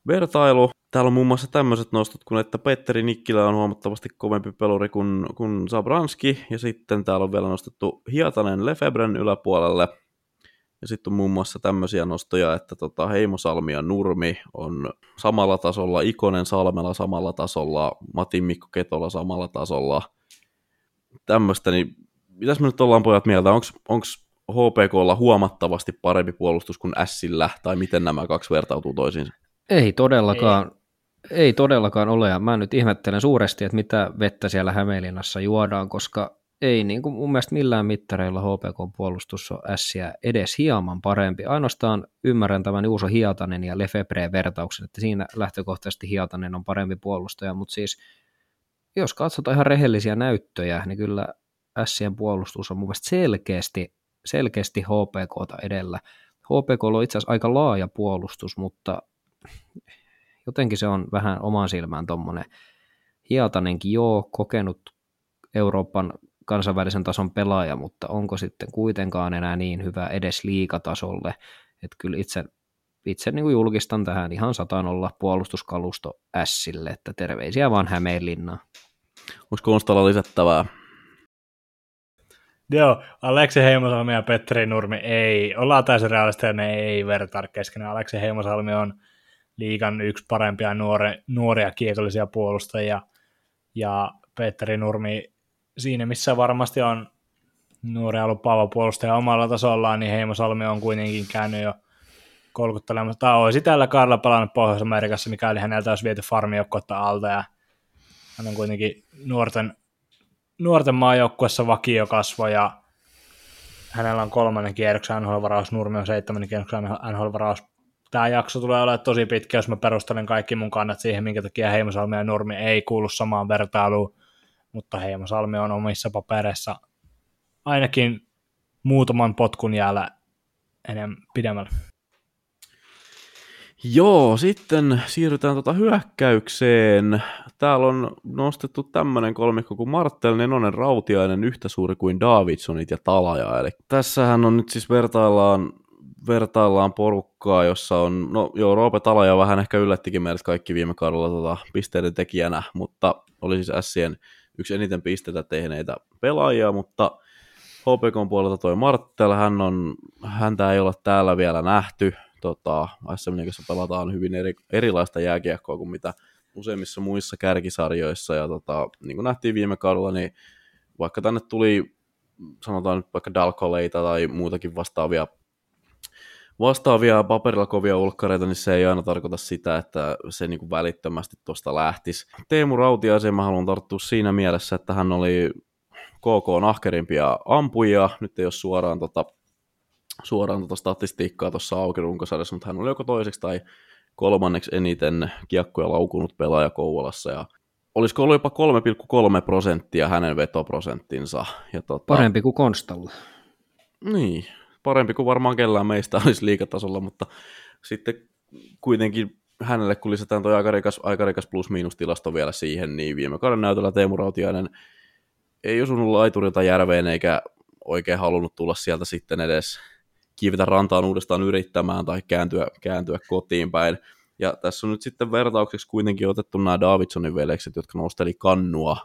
vertailu. Täällä on muun muassa tämmöiset nostot, kun että Petteri Nikkilä on huomattavasti kovempi peluri kuin, kuin Zabranski, ja sitten täällä on vielä nostettu Hietanen Lefebren yläpuolelle, ja sitten on muun muassa tämmöisiä nostoja, että tota Heimosalmi ja Nurmi on samalla tasolla, Ikonen Salmela samalla tasolla, Matin Mikko Ketola samalla tasolla, tämmöistä, niin mitäs me nyt ollaan pojat mieltä, onko H P K:lla huomattavasti parempi puolustus kuin Ässillä, tai miten nämä kaksi vertautuu toisiinsa? Ei todellakaan, ei. ei todellakaan ole, ja mä nyt ihmettelen suuresti, että mitä vettä siellä Hämeenlinnassa juodaan, koska ei niin kuin mun mielestä millään mittareilla H P K-puolustus on Ässiä edes hieman parempi. Ainoastaan ymmärrän tämän Juuso Hietanen ja Lefebreen vertauksen, että siinä lähtökohtaisesti Hietanen on parempi puolustaja, mutta siis jos katsotaan ihan rehellisiä näyttöjä, niin kyllä Ässien puolustus on mun mielestä selkeästi, selkeästi H P K:ta edellä. H P K on itse asiassa aika laaja puolustus, mutta jotenkin se on vähän oman silmään tuommoinen Hietanenkin, joo, kokenut Euroopan kansainvälisen tason pelaaja, mutta onko sitten kuitenkaan enää niin hyvä edes liigatasolle, että kyllä itse, itse niin kuin julkistan tähän ihan satanolla puolustuskalusto Ässille, että terveisiä vaan Hämeenlinnaan. Onko Konstalla lisättävää? Joo, Aleksi Heimosalmi ja Petteri Nurmi ei, ollaan täysin realista ja ne ei vertaa keskenään. Aleksi Heimosalmi on Liigan yksi parempia nuore, nuoria kiekollisia puolustajia, ja Petteri Nurmi siinä, missä varmasti on nuoria lupaava puolustaja omalla tasollaan, niin Heimosalmi on kuitenkin käynyt jo kolkuttelemassa, tai olisi tällä kaudella palannut Pohjois-Amerikassa, mikäli häneltä olisi viety farmijoukkuetta alta, ja hän on kuitenkin nuorten, nuorten maajoukkuessa vakiokasvo, ja hänellä on kolmannen kierroksen N H L-varaus, Nurmi on seitsemännen kierroksen N H L-varaus. Tämä jakso tulee olemaan tosi pitkä, jos mä perustelen kaikki mun kannat siihen, minkä takia Heimosalmi ja Nurmi ei kuulu samaan vertailuun, mutta Heimosalmi on omissa papereissa ainakin muutaman potkun jäällä enemmän pidemmällä. Joo, sitten siirrytään tuota hyökkäykseen. Täällä on nostettu tämmöinen kolmikko kuin Marttel, Nenonen, Rautiainen, yhtä suuri kuin Davidsonit ja Talaja. Eli tässähän on nyt siis vertaillaan vertaillaan porukkaa, jossa on, no joo, Roope Talaja vähän ehkä yllättikin meidät kaikki viime kaudella tota, pisteiden tekijänä, mutta oli siis Ässien yksi eniten pisteitä tehneitä pelaajia, mutta H P K:n puolelta toi Marttel, hän on, häntä ei ole täällä vielä nähty, tota, S M-liigassa pelataan hyvin eri, erilaista jääkiekkoa kuin mitä useimmissa muissa kärkisarjoissa, ja tota, niin kuin nähtiin viime kaudella, niin vaikka tänne tuli, sanotaan nyt vaikka Dalcoleita tai muutakin vastaavia Vastaavia paperilla kovia ulkkareita, niin se ei aina tarkoita sitä, että se niin kuin välittömästi tuosta lähtisi. Teemu Rautiaiseen mä haluan tarttua siinä mielessä, että hän oli K K:n ahkerimpia ampujia. Nyt ei ole suoraan, tota, suoraan tota statistiikkaa tuossa auki runkosarjassa, mutta hän oli joko toiseksi tai kolmanneksi eniten kiekkoja laukunut pelaaja Kouvolassa. Ja olisiko ollut jopa kolme pilkku kolme prosenttia hänen vetoprosenttinsa. Ja tota... Parempi kuin Konstalla. Niin. Parempi kuin varmaan kellään meistä olisi liigatasolla, mutta sitten kuitenkin hänelle, kun lisätään tuo aika rikas, aika rikas plus-miinustilasto vielä siihen, niin viime kauden näytöllä Teemu Rautiainen ei osunut laiturilta järveen eikä oikein halunnut tulla sieltä sitten edes kiivetä rantaan uudestaan yrittämään tai kääntyä, kääntyä kotiin päin. Ja tässä on nyt sitten vertaukseksi kuitenkin otettu nämä Davidsonin veljekset, jotka nosteli kannua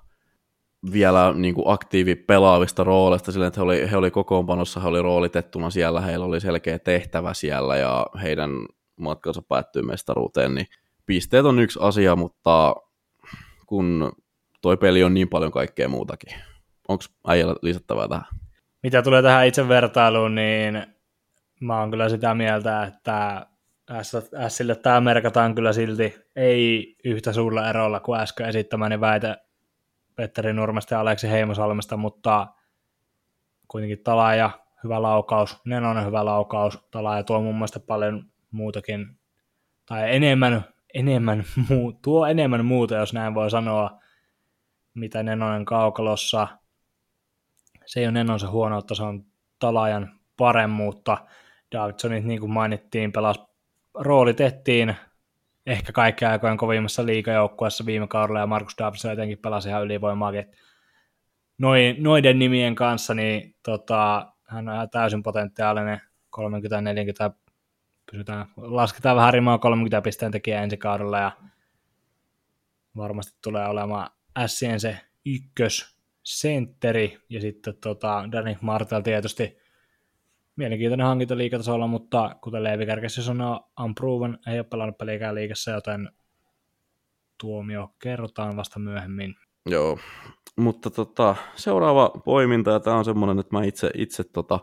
vielä niin kuin aktiivi pelaavista roolista, silleen, että he oli, he oli kokoonpanossa, he oli roolitettuna siellä, heillä oli selkeä tehtävä siellä ja heidän matkansa päättyy mestaruuteen, niin pisteet on yksi asia, mutta kun toi peli on niin paljon kaikkea muutakin. Onko äijällä lisättävää tähän? Mitä tulee tähän itse vertailuun, niin mä oon kyllä sitä mieltä, että Ässille tämä merkataan kyllä silti ei yhtä suurella erolla kuin äsken esittämäni väite Petteri Nurmesta ja Aleksi Heimosalmesta, mutta kuitenkin Talaaja, hyvä laukaus, Nenonen hyvä laukaus, Talaaja tuo mun mielestä paljon muutakin, tai enemmän, enemmän muu, tuo enemmän muuta, jos näin voi sanoa, mitä Nenonen kaukalossa. Se ei ole Nenon se huonoutta, se on Talaajan paremmuutta. Davidsonit, niin kuin mainittiin, pelasi rooli tehtiin ehkä kaikkien aikojen kovimmassa liigajoukkueessa viime kaudella, ja Markus Davidson jotenkin pelasi ihan ylivoimaakin. Noiden nimien kanssa niin tota, hän on ihan täysin potentiaalinen kolmekymmentä neljäkymmentä, pysytään, lasketaan vähän rimaa kolmenkymmenen pisteen tekijä ensi kaudella, ja varmasti tulee olemaan Sien se ykkössentteri, ja sitten tota, Danny Martel tietysti mielenkiintoinen hankinta liigatasolla, mutta kuten Leivi kärkesi sanoo, unproven, ei ole pelannut pelikään liigassa, joten tuomio kerrotaan vasta myöhemmin. Joo, mutta tota, seuraava poiminta, ja tämä on semmoinen, että mä itse, itse tota,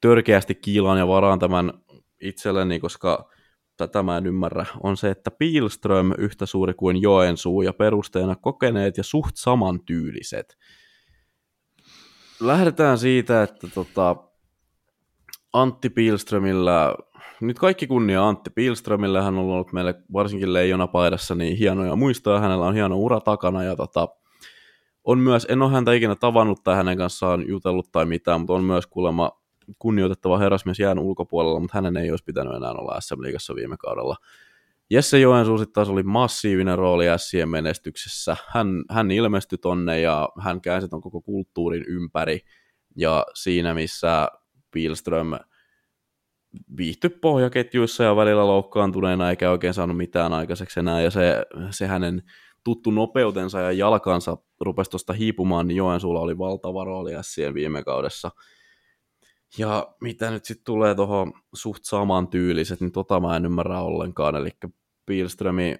törkeästi kiilaan ja varaan tämän itselleni, koska tätä mä en ymmärrä, on se, että Pilström yhtä suuri kuin Joensuu, ja perusteena kokeneet ja suht samantyyliset. Lähdetään siitä, että tota, Antti Pilströmillä, nyt kaikki kunnia Antti Pilströmillä, hän on ollut meille varsinkin leijonapaidassa niin hienoja muistoja, hänellä on hieno ura takana, ja tota, on myös, en ole häntä ikinä tavannut tai hänen kanssaan jutellut tai mitään, mutta on myös kuulemma kunnioitettava herrasmies jään ulkopuolella, mutta hänen ei olisi pitänyt enää olla S M-liigassa viime kaudella. Jesse Joensuu sitten taas oli massiivinen rooli Sien menestyksessä, hän, hän ilmestyi tonne ja hän käänsi ton koko kulttuurin ympäri, ja siinä missä Pilström viihtyi pohjaketjuissa ja välillä loukkaantuneena eikä oikein saanut mitään aikaiseksi enää, ja se, se hänen tuttu nopeutensa ja jalkansa rupesi tuosta hiipumaan, niin Joensuulla oli valtava rooli Sien viime kaudessa. Ja mitä nyt sitten tulee tuohon suht samantyyliset, niin tota mä en ymmärrä ollenkaan, eli Pilströmi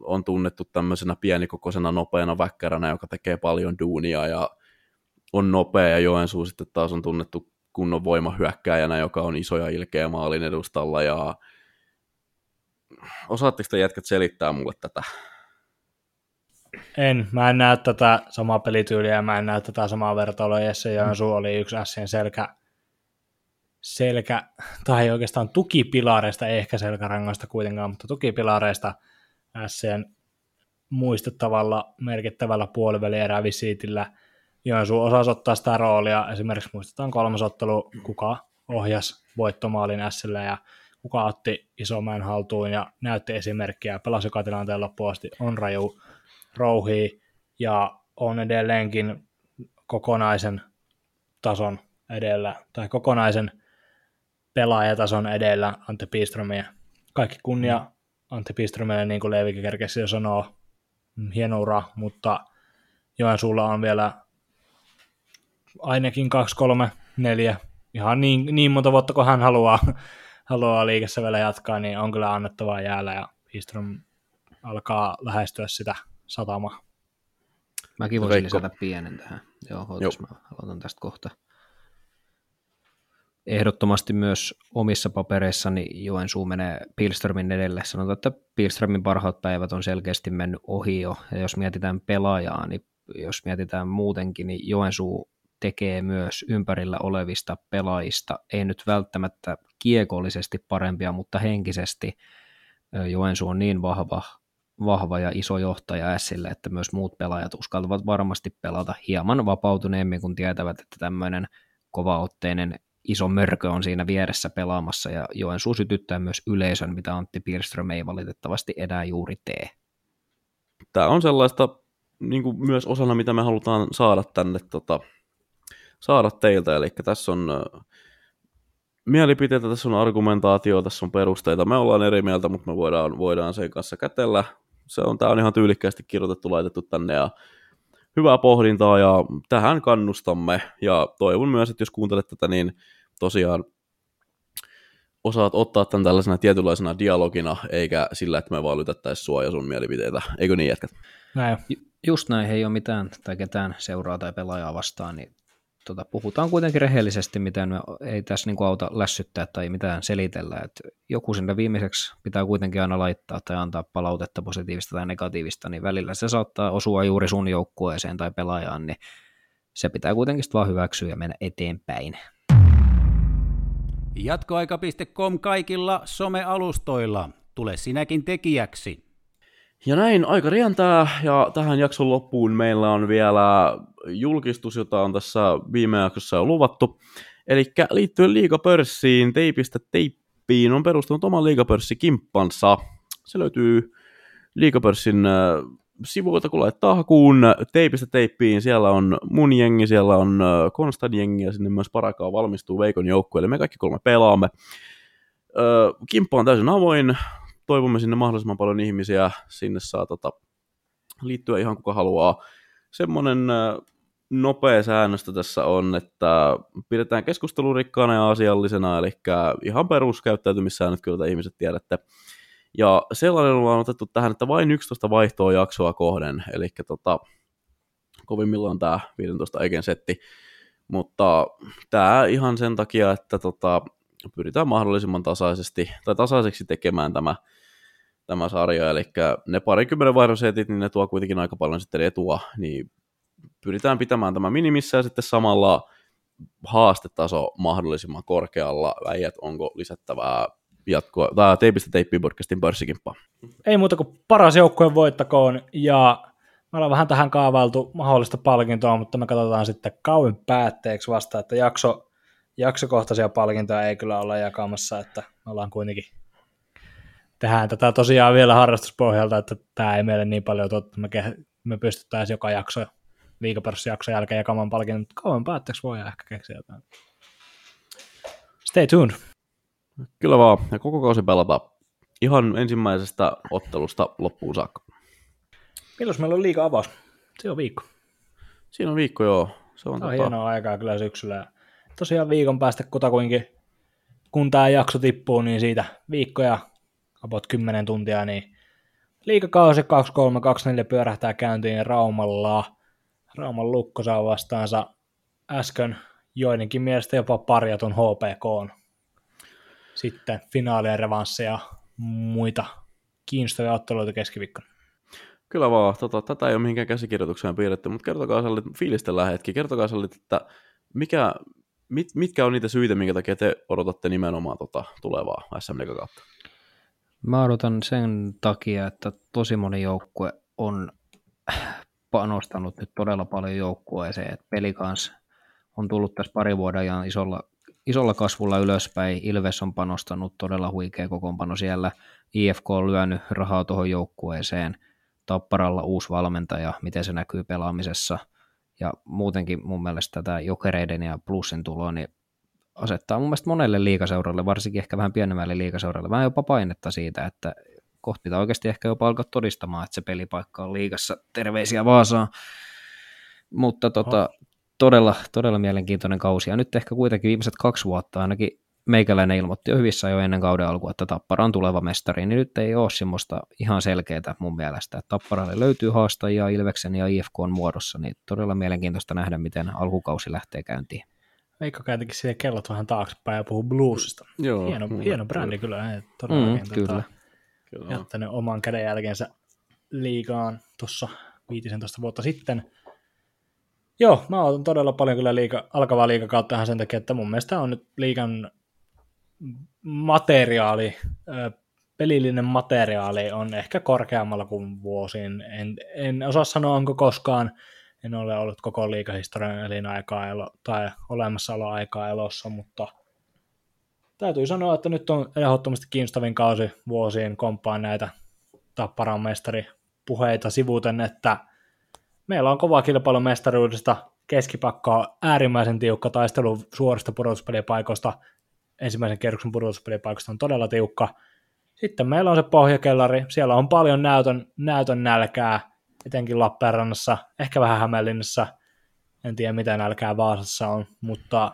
on tunnettu tämmöisenä pienikokoisena nopeana väkkäränä, joka tekee paljon duunia ja on nopea, ja Joensuu sitten taas on tunnettu kunnon voimahyökkääjänä, joka on iso ja ilkeä maalin edustalla, ja osaatteko te jätkät selittää mulle tätä? En, mä en näe tätä samaa pelityyliä, ja mä en näe tätä samaa vertailua. Jesse Joensuu oli yksi Sien selkä, selkä, tai oikeastaan tukipilareista, ei ehkä selkärangoista kuitenkaan, mutta tukipilareista Sien muistettavalla merkittävällä puolivälierävisiitillä. Joensuu osasi ottaa sitä roolia, esimerkiksi muistetaan kolmas ottelu, kuka ohjasi voittomaalin Sille ja kuka otti Isomäen haltuun ja näytti esimerkkiä, pelasi joka tilanteen loppuun asti, on raju, rouhii ja on edelleenkin kokonaisen tason edellä, tai kokonaisen pelaajatason edellä Antti Piströmiä. Kaikki kunnia Antti Piströmille, niin kuin Leivikin kerkesi jo sanoo, hieno ura, mutta Joensuulla on vielä ainakin kaksi, kolme, neljä, ihan niin, niin monta vuotta, kun hän haluaa, haluaa liikessä vielä jatkaa, niin on kyllä annettavaa jäällä, ja Piström alkaa lähestyä sitä satamaa. Mäkin voisin Veikko lisätä pienen tähän. Joo, hoitas, mä aloitan tästä kohta. Ehdottomasti myös omissa papereissani Joensuu menee Pilströmin edelle. Sanotaan, että Pilströmin parhaat päivät on selkeästi mennyt ohi jo, ja jos mietitään pelaajaa, niin jos mietitään muutenkin, niin Joensuu tekee myös ympärillä olevista pelaajista, ei nyt välttämättä kiekollisesti parempia, mutta henkisesti Joensuu on niin vahva, vahva ja iso johtaja Sille, että myös muut pelaajat uskaltavat varmasti pelata hieman vapautuneemmin, kun tietävät, että tämmöinen kovaotteinen iso mörkö on siinä vieressä pelaamassa, ja Joensuu sytyttää myös yleisön, mitä Antti Piström ei valitettavasti edää juuri tee. Tämä on sellaista niin kuin myös osana, mitä me halutaan saada tänne tota saada teiltä, eli tässä on mielipiteitä, tässä on argumentaatio, tässä on perusteita, me ollaan eri mieltä, mutta me voidaan, voidaan sen kanssa kätellä, se on, tämä on ihan tyylikkäästi kirjoitettu, laitettu tänne, ja hyvää pohdintaa, ja tähän kannustamme, ja toivon myös, että jos kuuntelet tätä, niin tosiaan osaat ottaa tämän tällaisena tietynlaisena dialogina, eikä sillä, että me vaan lytättäisiin sua ja sun mielipiteitä, eikö niin jätkät? Näin. Just näin, ei ole mitään tai ketään seuraa tai pelaajaa vastaan, niin tota, puhutaan kuitenkin rehellisesti, miten me ei tässä niin kuin auta lässyttää tai mitään selitellä. Että joku sinne viimeiseksi pitää kuitenkin aina laittaa tai antaa palautetta positiivista tai negatiivista, niin välillä se saattaa osua juuri sun joukkueeseen tai pelaajaan, niin se pitää kuitenkin vaan hyväksyä ja mennä eteenpäin. Jatkoaika piste com kaikilla somealustoilla. Tule sinäkin tekijäksi. Ja näin, aika rientää, ja tähän jakson loppuun meillä on vielä julkistus, jota on tässä viime jaksossa jo luvattu. Elikkä liittyen Liigapörssiin, Teipistä teippiin on perustunut oman Liigapörssikimppansa. Se löytyy Liigapörssin sivuilta, kun laittaa hakuun Teipistä teippiin. Siellä on mun jengi, siellä on Konstan jengi, ja sinne myös parakaa valmistuu Veikon joukkueelle. Me kaikki kolme pelaamme. Kimppa on täysin avoin. Toivomme sinne mahdollisimman paljon ihmisiä. Sinne saa tota, liittyä ihan kuka haluaa. Semmoinen nopea säännöstä tässä on, että pidetään keskustelun rikkaana ja asiallisena, eli ihan peruskäyttäytymissäännöt, kyllä ihmiset tiedätte. Ja sellainen on otettu tähän, että vain yksitoista vaihtoa jaksoa kohden, eli tota, kovimmillaan tämä viisitoista eiken setti. Mutta tämä ihan sen takia, että tota, pyritään mahdollisimman tasaisesti, tai tasaiseksi tekemään tämä, tämä sarja, eli ne parikymmenen vaihdosetit, niin ne tuo kuitenkin aika paljon sitten etua, niin pyritään pitämään tämä minimissä ja sitten samalla haastetaso mahdollisimman korkealla. Väijät, onko lisättävää jatkoa, tai Teipistä teippiin -podcastin pörssikimpaa? Ei muuta kuin paras joukkue voittakoon, ja me ollaan vähän tähän kaavailtu mahdollista palkintoa, mutta me katsotaan sitten kauden päätteeksi vasta, että jakso Jaksokohtaisia palkintoja ei kyllä olla jakamassa, että ollaan kuitenkin tehdään tätä tosiaan vielä harrastuspohjalta, että tämä ei meille niin paljon tuottaa, me, ke- me pystytään joka jakso, Liigapörssi-jakson jälkeen jakamaan palkintoja, mutta kauan päätteeksi voidaan ehkä keksiä jotain. Stay tuned. Kyllä vaan, ja koko kausi pelata ihan ensimmäisestä ottelusta loppuun saakka. Milloin meillä on liiga avaus? Se on viikko. Siinä on viikko, joo. Se on, on tota... hienoa aikaa kyllä syksyllä. Tosiaan viikon päästä kutakuinkin, kun tämä jakso tippuu, niin siitä viikkoja, about kymmenen tuntia, niin liigakausi kaksikymmentäkolme kaksikymmentäneljä pyörähtää käyntiin Raumalla. Rauman Lukko saa vastaansa äsken joidenkin mielestä jopa parjatun H P K. Sitten finaalien revanssia ja muita kiinnostavia otteluita keskiviikkona. Kyllä vaan, tota, tätä ei ole mihinkään käsikirjoitukseen piirretty, mutta kertokaa sallit, fiilistellään hetki, kertokaa sallit, että mikä... Mit, mitkä on niitä syitä, minkä takia te odotatte nimenomaan tota tulevaa S M-liigakautta? Mä odotan sen takia, että tosi moni joukkue on panostanut nyt todella paljon joukkueeseen. Pelicans on tullut tässä pari vuoden ajan isolla, isolla kasvulla ylöspäin. Ilves on panostanut, todella huikea kokoonpano siellä. I F K on lyönyt rahaa tuohon joukkueeseen. Tapparalla uusi valmentaja, miten se näkyy pelaamisessa. Ja muutenkin mun mielestä tämä Jokereiden ja Plussin tulo niin asettaa mun mielestä monelle liigaseuralle, varsinkin ehkä vähän pienemmälle liigaseuralle, vähän jopa painetta siitä, että kohta pitää oikeasti ehkä jopa alkaa todistamaan, että se pelipaikka on liigassa. Terveisiä Vaasaan. Mutta tota, todella, todella mielenkiintoinen kausi. Ja nyt ehkä kuitenkin viimeiset kaksi vuotta ainakin meikäläinen ilmoitti jo hyvissä jo ennen kauden alkua, että Tappara on tuleva mestari, niin nyt ei ole semmoista ihan selkeää mun mielestä, että Tapparalle löytyy haastajia Ilveksen ja I F K:n muodossa, niin todella mielenkiintoista nähdä, miten alkukausi lähtee käyntiin. Veikko kääntikin siihen kellot vähän taaksepäin ja puhuu bluesista. Joo, hieno, mulle, hieno brändi kyllä, kyllä todellakin mm, tota, jättänyt oman käden jälkeensä liigaan tuossa viisitoista vuotta sitten. Joo, mä otan todella paljon kyllä liiga, alkavaa liigakautta ihan sen takia, että mun mielestä on nyt liigan materiaali, pelillinen materiaali on ehkä korkeammalla kuin vuosiin. En, en osaa sanoa, onko koskaan. En ole ollut koko liigahistorian elinaikaa tai olemassaoloaikaa elossa, mutta täytyy sanoa, että nyt on ehdottomasti kiinnostavin kausi vuosiin. Komppaan näitä Tapparan mestaripuheita sivuten, että meillä on kova kilpailu mestaruudesta. Keskipakkaa äärimmäisen tiukka taistelu suorista pudotuspelipaikoista. Ensimmäisen kierroksen pudotuspelipaikasta on todella tiukka. Sitten meillä on se pohjakellari. Siellä on paljon näytön, näytön nälkää, etenkin Lappeenrannassa, ehkä vähän Hämeenlinnassa. En tiedä, mitä nälkää Vaasassa on, mutta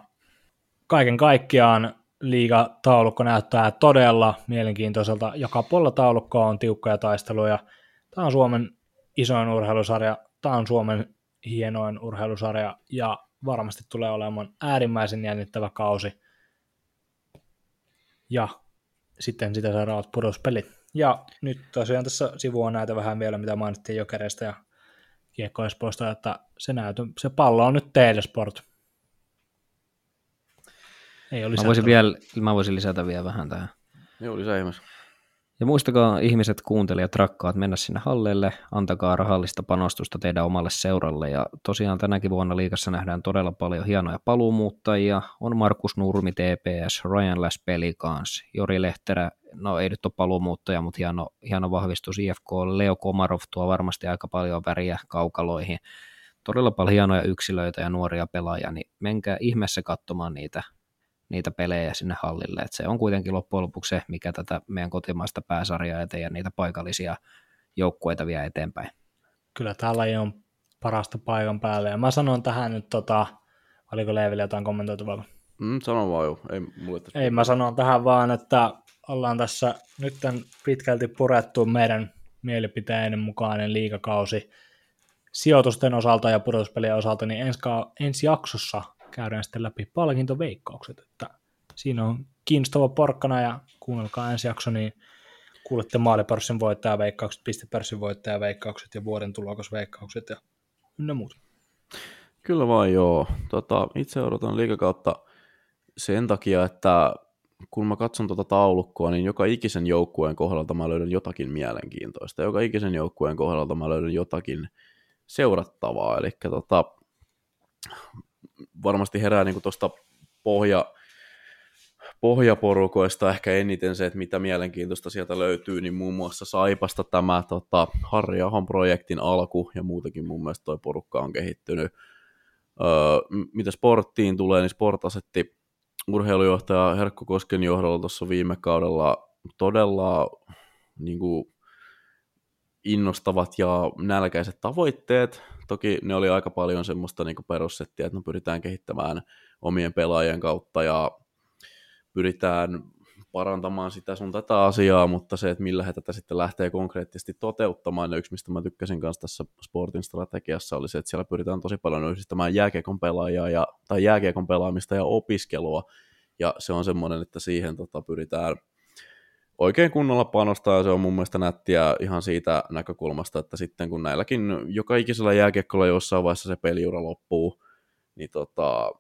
kaiken kaikkiaan liigataulukko näyttää todella mielenkiintoiselta. Joka puolella taulukkoa on tiukkoja taisteluja. Tämä on Suomen isoin urheilusarja, tämä on Suomen hienoin urheilusarja, ja varmasti tulee olemaan äärimmäisen jännittävä kausi. Ja sitten sitä seuraavat pudotuspelit. Ja nyt tosiaan tässä sivua näitä vähän vielä, mitä mainittiin Jokereista ja Kiekko-Espoosta, että se, näytö, se pallo on nyt teille, Sport. Ei ole mä, voisin vielä, mä voisin lisätä vielä vähän tähän. Joo, lisää ihmeessä. Ja muistakaa ihmiset, kuuntelijat, rakkaat, mennä sinne halleille, antakaa rahallista panostusta teidän omalle seuralle. Ja tosiaan tänäkin vuonna Liigassa nähdään todella paljon hienoja paluumuuttajia. On Markus Nurmi, T P S, Ryan Lasch, Pelicans, Jori Lehterä, no ei nyt ole paluumuuttaja, mutta hieno, hieno vahvistus I F K, Leo Komarov tuo varmasti aika paljon väriä kaukaloihin. Todella paljon hienoja yksilöitä ja nuoria pelaajia, niin menkää ihmeessä katsomaan niitä. niitä pelejä sinne hallille, että se on kuitenkin loppujen lopuksi se, mikä tätä meidän kotimaista pääsarjaa eteen ja niitä paikallisia joukkueita vie eteenpäin. Kyllä täällä ei ole parasta paikan päälle, ja mä sanon tähän nyt, tota, oliko Leiville jotain kommentoitavaa? Mm, sanon vaan jo. Ei, mulle tässä ei mä sanon tähän vaan, että ollaan tässä nyt pitkälti purettu meidän mielipiteiden mukainen liigakausi sijoitusten osalta ja pudotuspelien osalta, niin ensi, ensi jaksossa käydään sitten läpi palkintoveikkaukset, että siinä on kiinnostava porkkana ja kuunnelkaa ensi jakso, niin kuulette maalipörssin voittajavaikkaukset, pistepörssin voittajavaikkaukset ja vuoden tulokasveikkaukset ja ynnä muut. Kyllä vaan joo. Tota, itse odotan liigakautta sen takia, että kun mä katson tuota taulukkoa, niin joka ikisen joukkueen kohdalta mä löydän jotakin mielenkiintoista. Joka ikisen joukkueen kohdalta mä löydän jotakin seurattavaa, eli tota varmasti herää niin tuosta pohja, pohjaporukoista ehkä eniten se, että mitä mielenkiintoista sieltä löytyy, niin muun muassa Saipasta tämä tota, Harri Ahon projektin alku, ja muutenkin mun mielestä toi porukka on kehittynyt. Öö, mitä sporttiin tulee, niin Sport asetti urheilujohtaja Herkko Kosken johdolla tuossa viime kaudella todella niin kuin innostavat ja nälkäiset tavoitteet. Toki ne oli aika paljon semmoista niin kuin perussettiä, että no pyritään kehittämään omien pelaajien kautta ja pyritään parantamaan sitä sun tätä asiaa, mutta se, että millä he tätä sitten lähtee konkreettisesti toteuttamaan, ja yksi, mistä mä tykkäsin kanssa tässä Sportin strategiassa, oli se, että siellä pyritään tosi paljon yhdistämään jääkiekon pelaajia ja, tai jääkiekon pelaamista ja opiskelua, ja se on semmoinen, että siihen tota, pyritään oikein kunnolla panostaa, ja se on mun mielestä nättiä ihan siitä näkökulmasta, että sitten kun näilläkin joka ikisellä jääkiekkolla jossain vaiheessa se peliura loppuu, niin tota,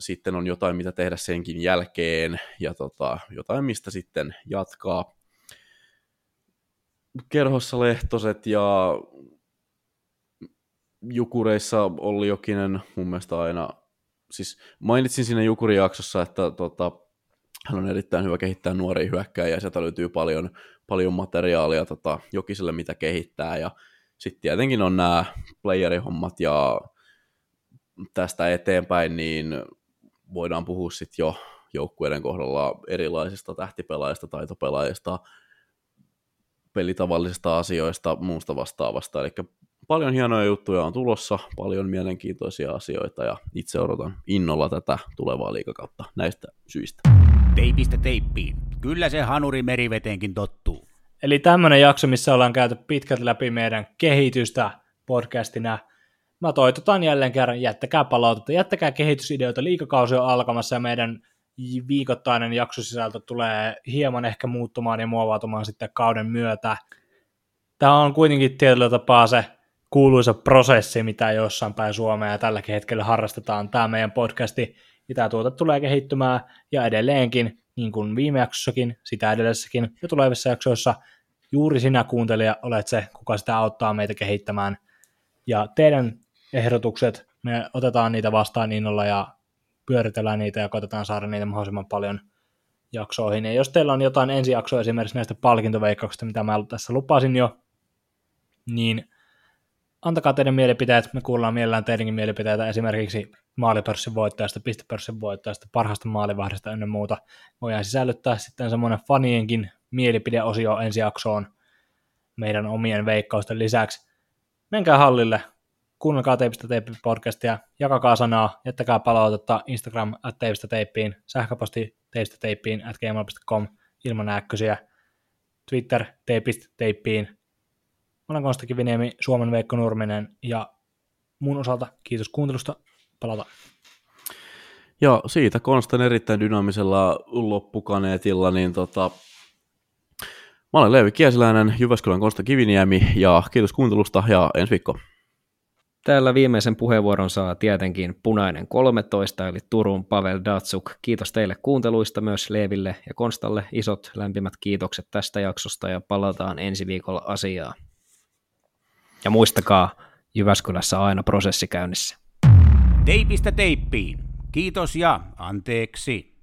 sitten on jotain, mitä tehdä senkin jälkeen, ja tota, jotain, mistä sitten jatkaa. Kerhossa Lehtoset ja Jukureissa Olli Jokinen mun mielestä aina, siis mainitsin siinä Jukuri-jaksossa, että tota, hän on erittäin hyvä kehittää nuoria hyökkääjiä, ja sieltä löytyy paljon, paljon materiaalia tota, Jokiselle, mitä kehittää. Ja sitten tietenkin on nämä playerihommat, ja tästä eteenpäin niin voidaan puhua sitten jo joukkueiden kohdalla erilaisista tähtipelaajista, taitopelaajista, pelitavallisista asioista, muusta vastaavasta. Eli paljon hienoja juttuja on tulossa, paljon mielenkiintoisia asioita, ja itse odotan innolla tätä tulevaa liigakautta näistä syistä. Teipistä teippiin. Kyllä se hanuri meriveteenkin tottuu. Eli tämmöinen jakso, missä ollaan käyty pitkälti läpi meidän kehitystä podcastina. Mä toitotan jälleen kerran, jättäkää palautetta, jättäkää kehitysideoita. Liigakausi on alkamassa ja meidän viikoittainen jaksosisältö tulee hieman ehkä muuttumaan ja muovautumaan sitten kauden myötä. Tämä on kuitenkin tietyllä tapaa se kuuluisa prosessi, mitä jossain päin Suomea tälläkin hetkellä harrastetaan. Tämä meidän podcasti Itä-tuote tulee kehittymään ja edelleenkin, niin kuin viime jaksossakin, sitä edellisessäkin ja tulevissa jaksoissa, juuri sinä kuuntelija olet se, kuka sitä auttaa meitä kehittämään. Ja teidän ehdotukset, me otetaan niitä vastaan innolla ja pyöritellään niitä ja koitetaan saada niitä mahdollisimman paljon jaksoihin. Ja jos teillä on jotain ensi jaksoa esimerkiksi näistä palkintoveikkauksista, mitä mä tässä lupasin jo, niin antakaa teidän mielipiteet, me kuullaan mielellään teidänkin mielipiteitä esimerkiksi maalipörssin voittajasta, pistepörssin voittajasta, parhaasta maalivahdista ynnä muuta. Voidaan sisällyttää sitten semmoinen fanienkin mielipideosio ensi jaksoon meidän omien veikkausten lisäksi. Menkää hallille, kuunnelkaa Teipistä teippiin podcastia, jakakaa sanaa, jättäkää palautetta Instagram at teipistä teippiin, sähköposti teipistä teippiin at gmail piste com ilman ääkkösiä, Twitter teipistä teippiin. Mä olen Konsta Kiviniemi, Suomen Veikko Nurminen, ja mun osalta kiitos kuuntelusta. palataan. Ja siitä Konstan erittäin dynaamisella loppukaneetilla, niin tota, mä olen Leivi Kiesiläinen, Jyväskylän Konsta Kiviniemi, ja kiitos kuuntelusta ja ensi viikko. Täällä viimeisen puheenvuoron saa tietenkin punainen kolmetoista, eli Turun Pavel Datsuk. Kiitos teille kuunteluista, myös Leeville ja Konstalle isot lämpimät kiitokset tästä jaksosta, ja palataan ensi viikolla asiaan. Ja muistakaa, Jyväskylässä aina prosessi käynnissä. Teipistä teippiin. Kiitos ja anteeksi.